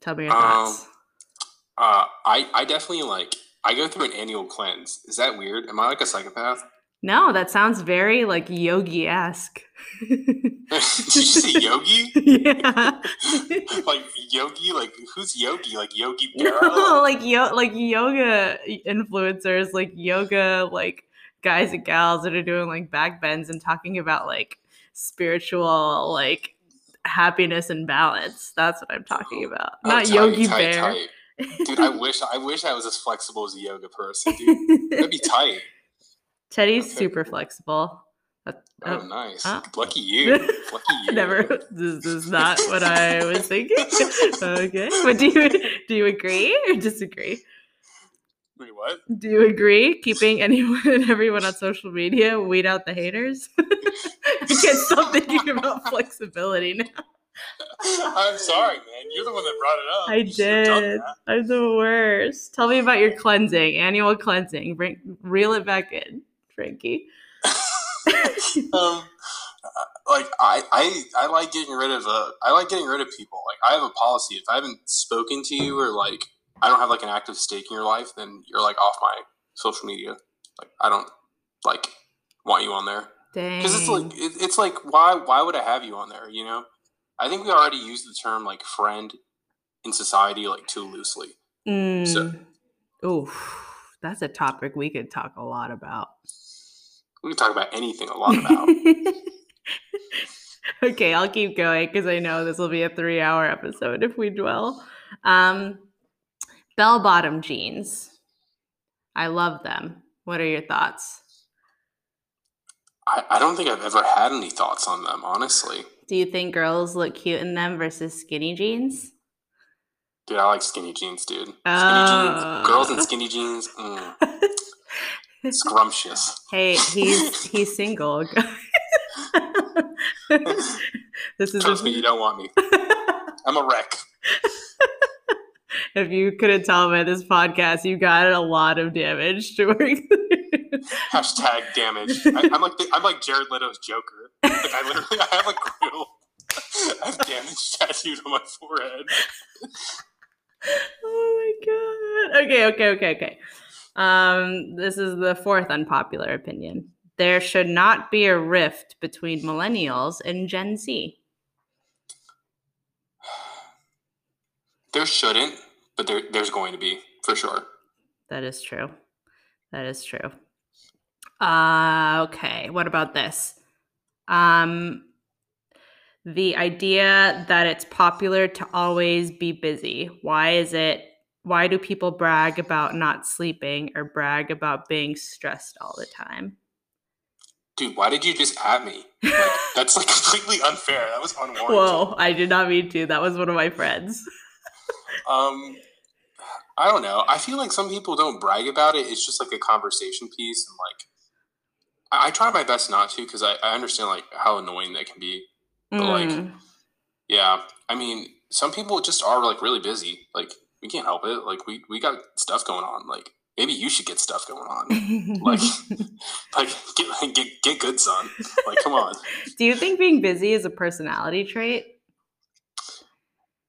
Tell me your thoughts. I definitely, like, I go through an annual cleanse. Is that weird? Am I like a psychopath? No, that sounds very like yogi-esque. Did you say yogi? Yeah. Like yogi? Like who's yogi? Like Yogi Berra? No, like yoga influencers, like yoga, like guys and gals that are doing like backbends and talking about like spiritual, like happiness and balance. That's what I'm talking about. Oh, not tight, Yogi Bear. Tight. Dude, I wish I was as flexible as a yoga person, dude. That'd be tight. Teddy's okay. Super flexible. Oh, nice. Lucky you. Lucky you. Never. This is not what I was thinking. Okay. But do you agree or disagree? Wait, what? Do you agree keeping anyone and everyone on social media, weed out the haters? I can't stop thinking about flexibility now. I'm sorry, man. You're the one that brought it up. I did. I'm the worst. Tell me about your cleansing, annual cleansing. Reel it back in, Frankie. Like I like getting rid of people. Like I have a policy. If I haven't spoken to you or like I don't have like an active stake in your life, then you're like off my social media. Like I don't like want you on there. Dang. Because it's like why would I have you on there? You know. I think we already use the term like friend in society like too loosely. Mm. So, oof, that's a topic we could talk a lot about. We could talk about anything a lot about. Okay, I'll keep going because I know this will be a 3-hour episode if we dwell. Bell-bottom jeans. I love them. What are your thoughts? I don't think I've ever had any thoughts on them, honestly. Do you think girls look cute in them versus skinny jeans? Dude, I like skinny jeans, dude. Skinny jeans. Girls in skinny jeans. Mm. Scrumptious. Hey, he's single. This is trust me, you don't want me. I'm a wreck. If you couldn't tell by this podcast, you got a lot of damage to work through. Hashtag damage. I'm like Jared Leto's Joker. Like I have a grill. I have damage tattooed on my forehead. Oh my god. Okay. This is the 4th unpopular opinion. There should not be a rift between millennials and Gen Z. There shouldn't. But there's going to be, for sure. That is true. Okay, what about this? The idea that it's popular to always be busy. Why do people brag about not sleeping or brag about being stressed all the time? Dude, why did you just at me? Like, that's like completely unfair. That was unwarranted. Whoa, I did not mean to. That was one of my friends. I don't know. I feel like some people don't brag about it. It's just like a conversation piece, and like I try my best not to because I understand like how annoying that can be. But like, yeah, I mean, some people just are like really busy. Like we can't help it. Like we got stuff going on. Like maybe you should get stuff going on. like get good, son. Like come on. Do you think being busy is a personality trait?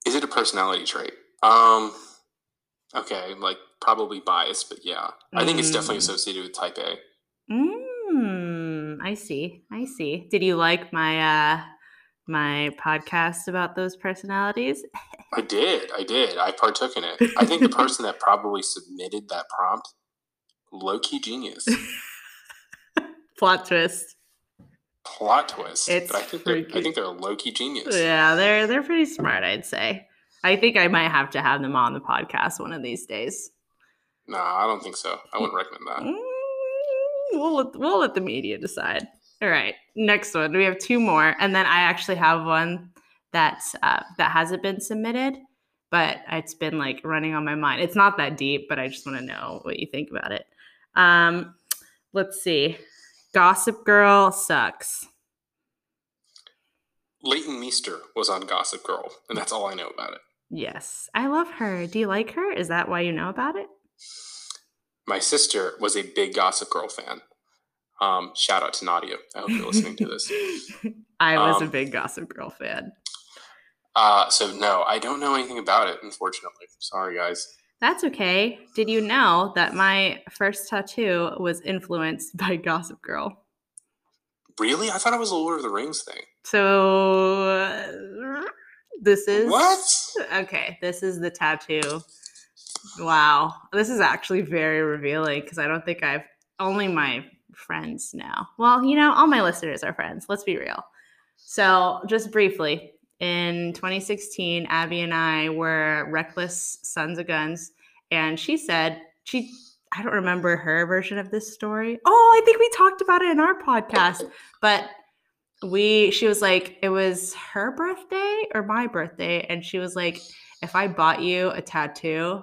Is it a personality trait? Okay, like probably biased, but yeah. I think it's definitely associated with type A. I see. Did you like my my podcast about those personalities? I did. I partook in it. I think the person that probably submitted that prompt, low-key genius. Plot twist. It's but I think they're a low-key genius. Yeah, they're pretty smart, I'd say. I think I might have to have them on the podcast one of these days. No, I don't think so. I wouldn't recommend that. We'll let the media decide. All right, next one. We have 2 more, and then I actually have one that's that hasn't been submitted, but it's been like running on my mind. It's not that deep, but I just want to know what you think about it. Let's see. Gossip Girl sucks. Leighton Meester was on Gossip Girl, and that's all I know about it. Yes. I love her. Do you like her? Is that why you know about it? My sister was a big Gossip Girl fan. Shout out to Nadia. I hope you're listening to this. I was a big Gossip Girl fan. So, no, I don't know anything about it, unfortunately. Sorry, guys. That's okay. Did you know that my first tattoo was influenced by Gossip Girl? Really? I thought it was a Lord of the Rings thing. So, this is... What? Okay, this is the tattoo. Wow. This is actually very revealing, because I don't think I've... Only my friends know. Well, you know, all my listeners are friends. Let's be real. So, just briefly, in 2016, Abby and I were reckless sons of guns, and she said... I don't remember her version of this story. Oh, I think we talked about it in our podcast. But she was like, it was her birthday or my birthday. And she was like, if I bought you a tattoo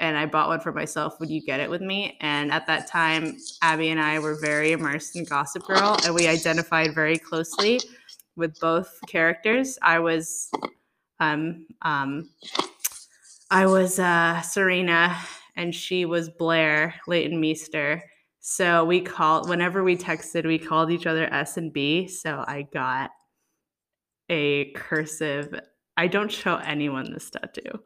and I bought one for myself, would you get it with me? And at that time, Abby and I were very immersed in Gossip Girl. And we identified very closely with both characters. I was Serena, and she was Blair, Leighton Meester. So we called, whenever we texted, we called each other S and B. So I got a cursive, I don't show anyone this tattoo.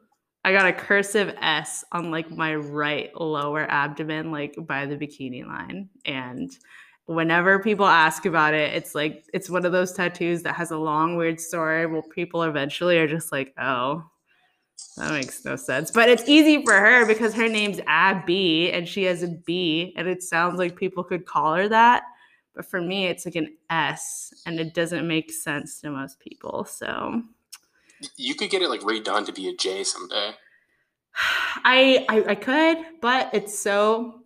I got a cursive S on like my right lower abdomen, like by the bikini line. And whenever people ask about it, it's like, it's one of those tattoos that has a long, weird story where people eventually are just like, oh. That makes no sense. But it's easy for her because her name's Abby and she has a B, and it sounds like people could call her that. But for me, it's like an S, and it doesn't make sense to most people. So you could get it like redone to be a J someday. I could, but it's so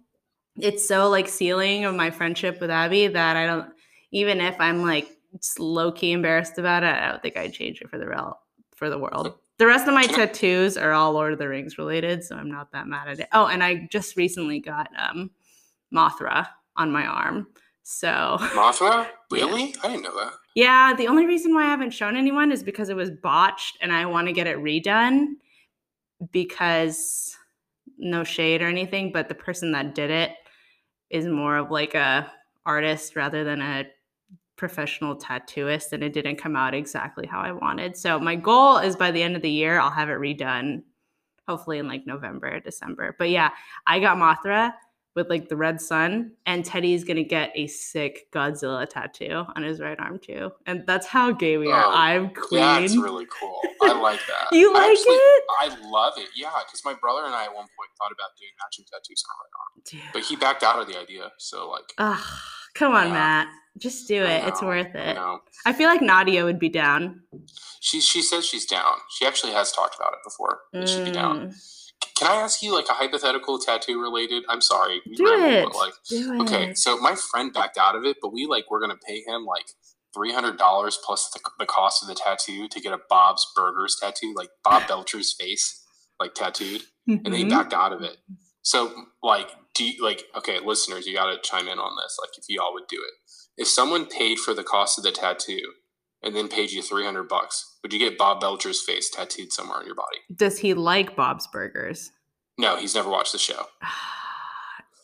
like sealing of my friendship with Abby that I don't, even if I'm like low-key embarrassed about it, I don't think I'd change it for the world. The rest of my tattoos are all Lord of the Rings related, so I'm not that mad at it. Oh, and I just recently got Mothra on my arm. So Mothra? Really? Yeah. I didn't know that. Yeah, the only reason why I haven't shown anyone is because it was botched, and I want to get it redone because no shade or anything, but the person that did it is more of like a artist rather than a professional tattooist, and it didn't come out exactly how I wanted. So my goal is by the end of the year, I'll have it redone, hopefully in like November, December. But yeah, I got Mothra with like the red sun, and Teddy's going to get a sick Godzilla tattoo on his right arm too. And that's how gay we are. I'm queen. That's really cool. I like that. You like it? I love it. Yeah. Because my brother and I at one point thought about doing matching tattoos on our right arm. Dude. But he backed out of the idea. So like, come on, Matt. Just do it. It's worth it. I feel like Nadia would be down. She says she's down. She actually has talked about it before. She'd be down. Can I ask you like a hypothetical tattoo related? I'm sorry. Do it. Okay, so my friend backed out of it, but we're going to pay him like $300 plus the cost of the tattoo to get a Bob's Burgers tattoo, like Bob Belcher's face, like tattooed. Mm-hmm. And they backed out of it. So like, do you, like, okay, listeners, you got to chime in on this. Like if you all would do it. If someone paid for the cost of the tattoo and then paid you $300, would you get Bob Belcher's face tattooed somewhere on your body? Does he like Bob's Burgers? No, he's never watched the show.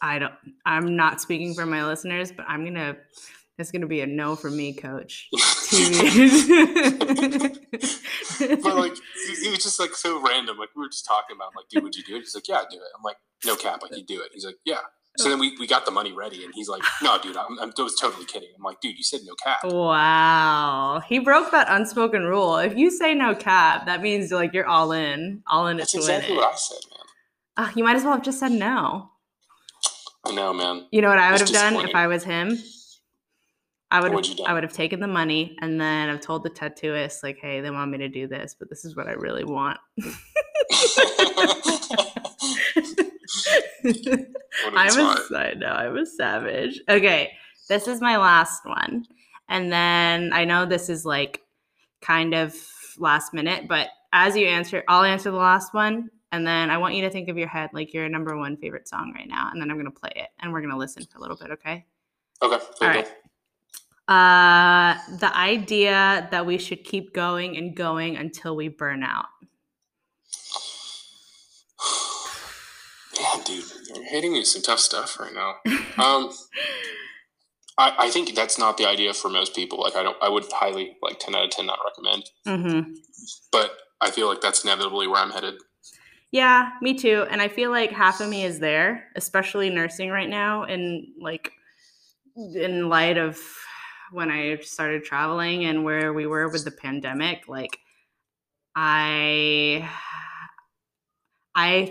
I'm not speaking for my listeners, but it's going to be a no for me, coach. But like, it was just like so random. Like we were just talking about like, dude, would you do it? He's like, yeah, I'd do it. I'm like, no cap. Like you do it. He's like, yeah. So then we got the money ready, and he's like, no, dude, I was totally kidding. I'm like, dude, you said no cap. Wow. He broke that unspoken rule. If you say no cap, that means like you're all in it to win. That's exactly what I said, man. You might as well have just said no. I know, man. You know what I would have done if I was him? I would have taken the money, and then I've told the tattooist, like, hey, they want me to do this, but this is what I really want. I was savage. Okay, this is my last one, and then I know this is like kind of last minute, but as you answer, I'll answer the last one, and then I want you to think of your head like your number one favorite song right now, and then I'm gonna play it, and we're gonna listen for a little bit. Okay. All right. The idea that we should keep going and going until we burn out. Yeah, dude, you're hitting me with some tough stuff right now. I think that's not the idea for most people. Like, I would highly, like, 10 out of 10 not recommend. Mm-hmm. But I feel like that's inevitably where I'm headed. Yeah, me too. And I feel like half of me is there, especially nursing right now, and like in light of when I started traveling and where we were with the pandemic, like I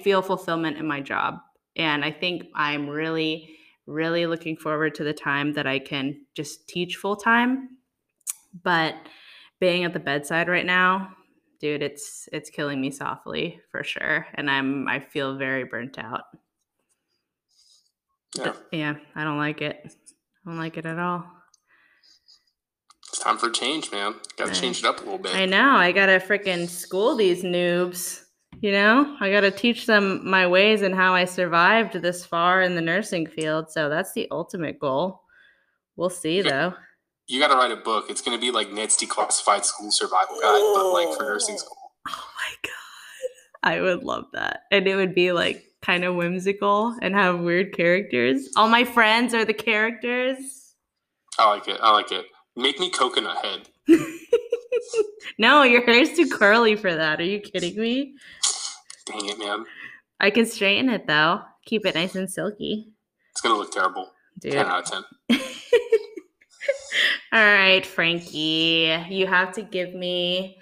feel fulfillment in my job. And I think I'm really, really looking forward to the time that I can just teach full time. But being at the bedside right now, dude, it's killing me softly for sure. And I feel very burnt out. Yeah. But yeah, I don't like it. I don't like it at all. It's time for change, man. Gotta change it up a little bit. I know. I gotta freaking school these noobs. You know, I gotta teach them my ways and how I survived this far in the nursing field. So that's the ultimate goal. We'll see though. You got to write a book. It's going to be like Ned's Declassified School Survival Guide, but like for nursing school. Oh my God. I would love that. And it would be like kind of whimsical and have weird characters. All my friends are the characters. I like it. I like it. Make me Coconut Head. No, your hair's too curly for that. Are you kidding me? Dang it, man. I can straighten it though. Keep it nice and silky. It's going to look terrible. Dude. 10 out of 10. All right, Frankie, you have to give me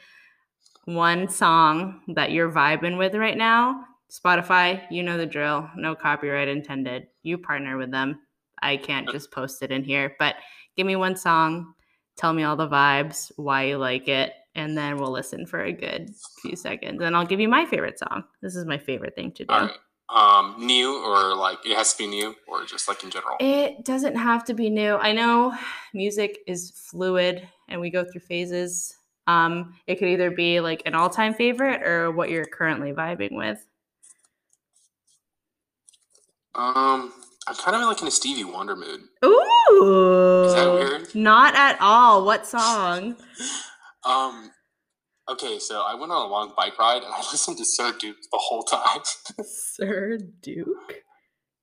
one song that you're vibing with right now. Spotify, you know the drill. No copyright intended. You partner with them. I can't just post it in here, but give me one song. Tell me all the vibes, why you like it, and then we'll listen for a good few seconds. And I'll give you my favorite song. This is my favorite thing to do. All right. New, or like it has to be new, or just like in general? It doesn't have to be new. I know music is fluid and we go through phases. It could either be like an all-time favorite or what you're currently vibing with. I'm kind of like in a Stevie Wonder mood. Ooh, is that weird? Not at all. What song? Okay, so I went on a long bike ride, and I listened to Sir Duke the whole time. Sir Duke?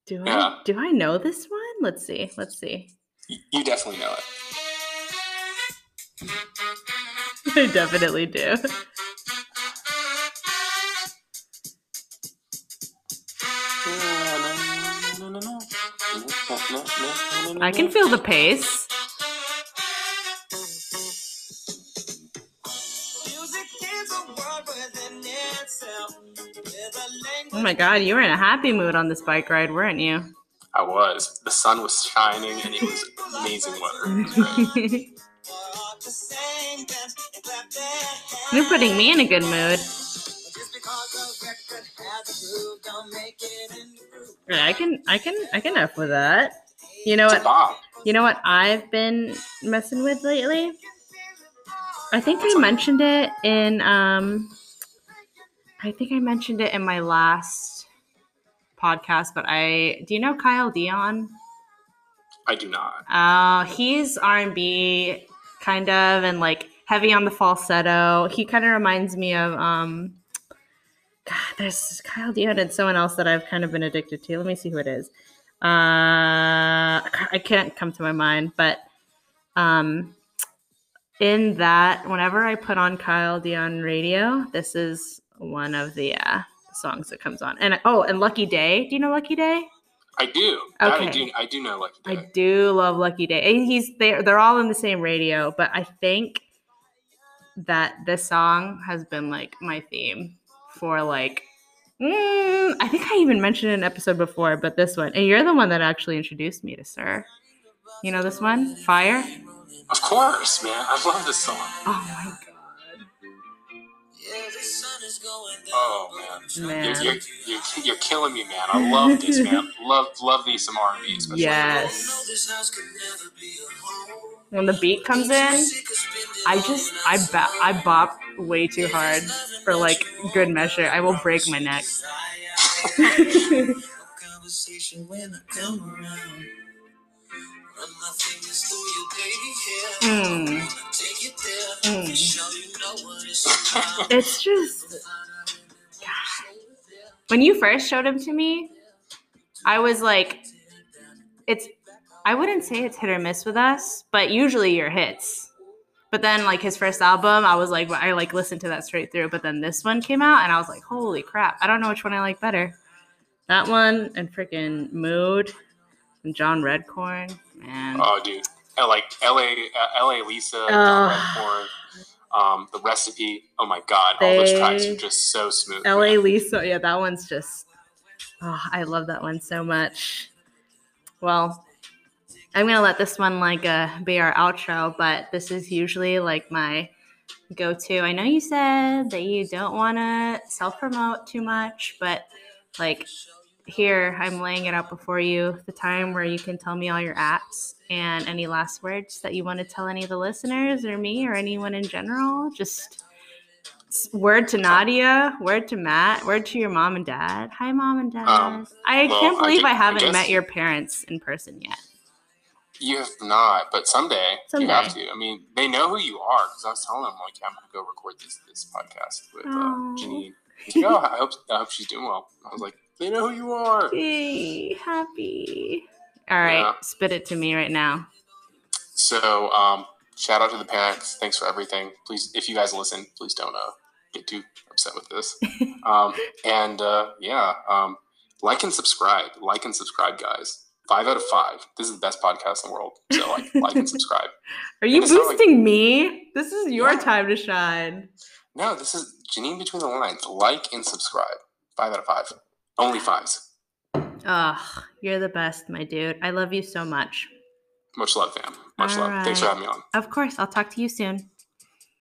Do I know this one? Let's see. You definitely know it. I definitely do. I can feel the pace. Oh my God, you were in a happy mood on this bike ride, weren't you? I was. The sun was shining and it was amazing weather. It was You're putting me in a good mood. Yeah, I can up with that. You know what? You know what I've been messing with lately? I think I mentioned it in I think I mentioned it in my last podcast, but do you know Kyle Dion? I do not. He's R&B kind of, and like heavy on the falsetto. He kind of reminds me of, there's Kyle Dion and someone else that I've kind of been addicted to. Let me see who it is. I can't come to my mind, but, in that, whenever I put on Kyle Dion radio, this is one of the songs that comes on. And Lucky Day. Do you know Lucky Day? I do. Okay. I do know Lucky Day. I do love Lucky Day. And they're all in the same radio, but I think that this song has been like my theme for like I think I even mentioned it in an episode before, but this one. And you're the one that actually introduced me to Sir. You know this one? Fire? Of course, man. I love this song. Oh my God. Oh man. You're killing me, man. I love this, man. Love me some R&B, especially. Yes. When the beat comes in, I bop way too hard for like good measure. I will break my neck. It's just, God. When you first showed him to me, I was like, I wouldn't say it's hit or miss with us, but usually your hits. But then, like, his first album, I was like, I, like, listened to that straight through. But then this one came out, and I was like, holy crap. I don't know which one I like better. That one and freaking Mood and John Redcorn. Man. Oh, dude. L.A. Lisa, John Redcorn, The Recipe. Oh, my God. All those tracks are just so smooth. L.A. Lisa. Yeah, that one's just – oh, I love that one so much. Well – I'm going to let this one like be our outro, but this is usually like my go-to. I know you said that you don't want to self-promote too much, but like here I'm laying it up before you, the time where you can tell me all your apps and any last words that you want to tell any of the listeners or me or anyone in general. Just word to Nadia, word to Matt, word to your mom and dad. Hi, mom and dad. I haven't met your parents in person yet. You have not, but someday you have to. I mean, they know who you are because I was telling them, like, yeah, I'm going to go record this podcast with Janine. Yeah, I hope she's doing well. I was like, they know who you are. Yay, happy. All right, Spit it to me right now. So shout out to the parents. Thanks for everything. Please, if you guys listen, please don't get too upset with this. Like and subscribe, guys. 5 out of 5. This is the best podcast in the world. So like and subscribe. Are you boosting me? This is your time to shine. No, this is Janine Between the Lines. Like and subscribe. 5 out of 5. Only 5s. Oh, you're the best, my dude. I love you so much. Much love, fam. Much love. Right. Thanks for having me on. Of course. I'll talk to you soon.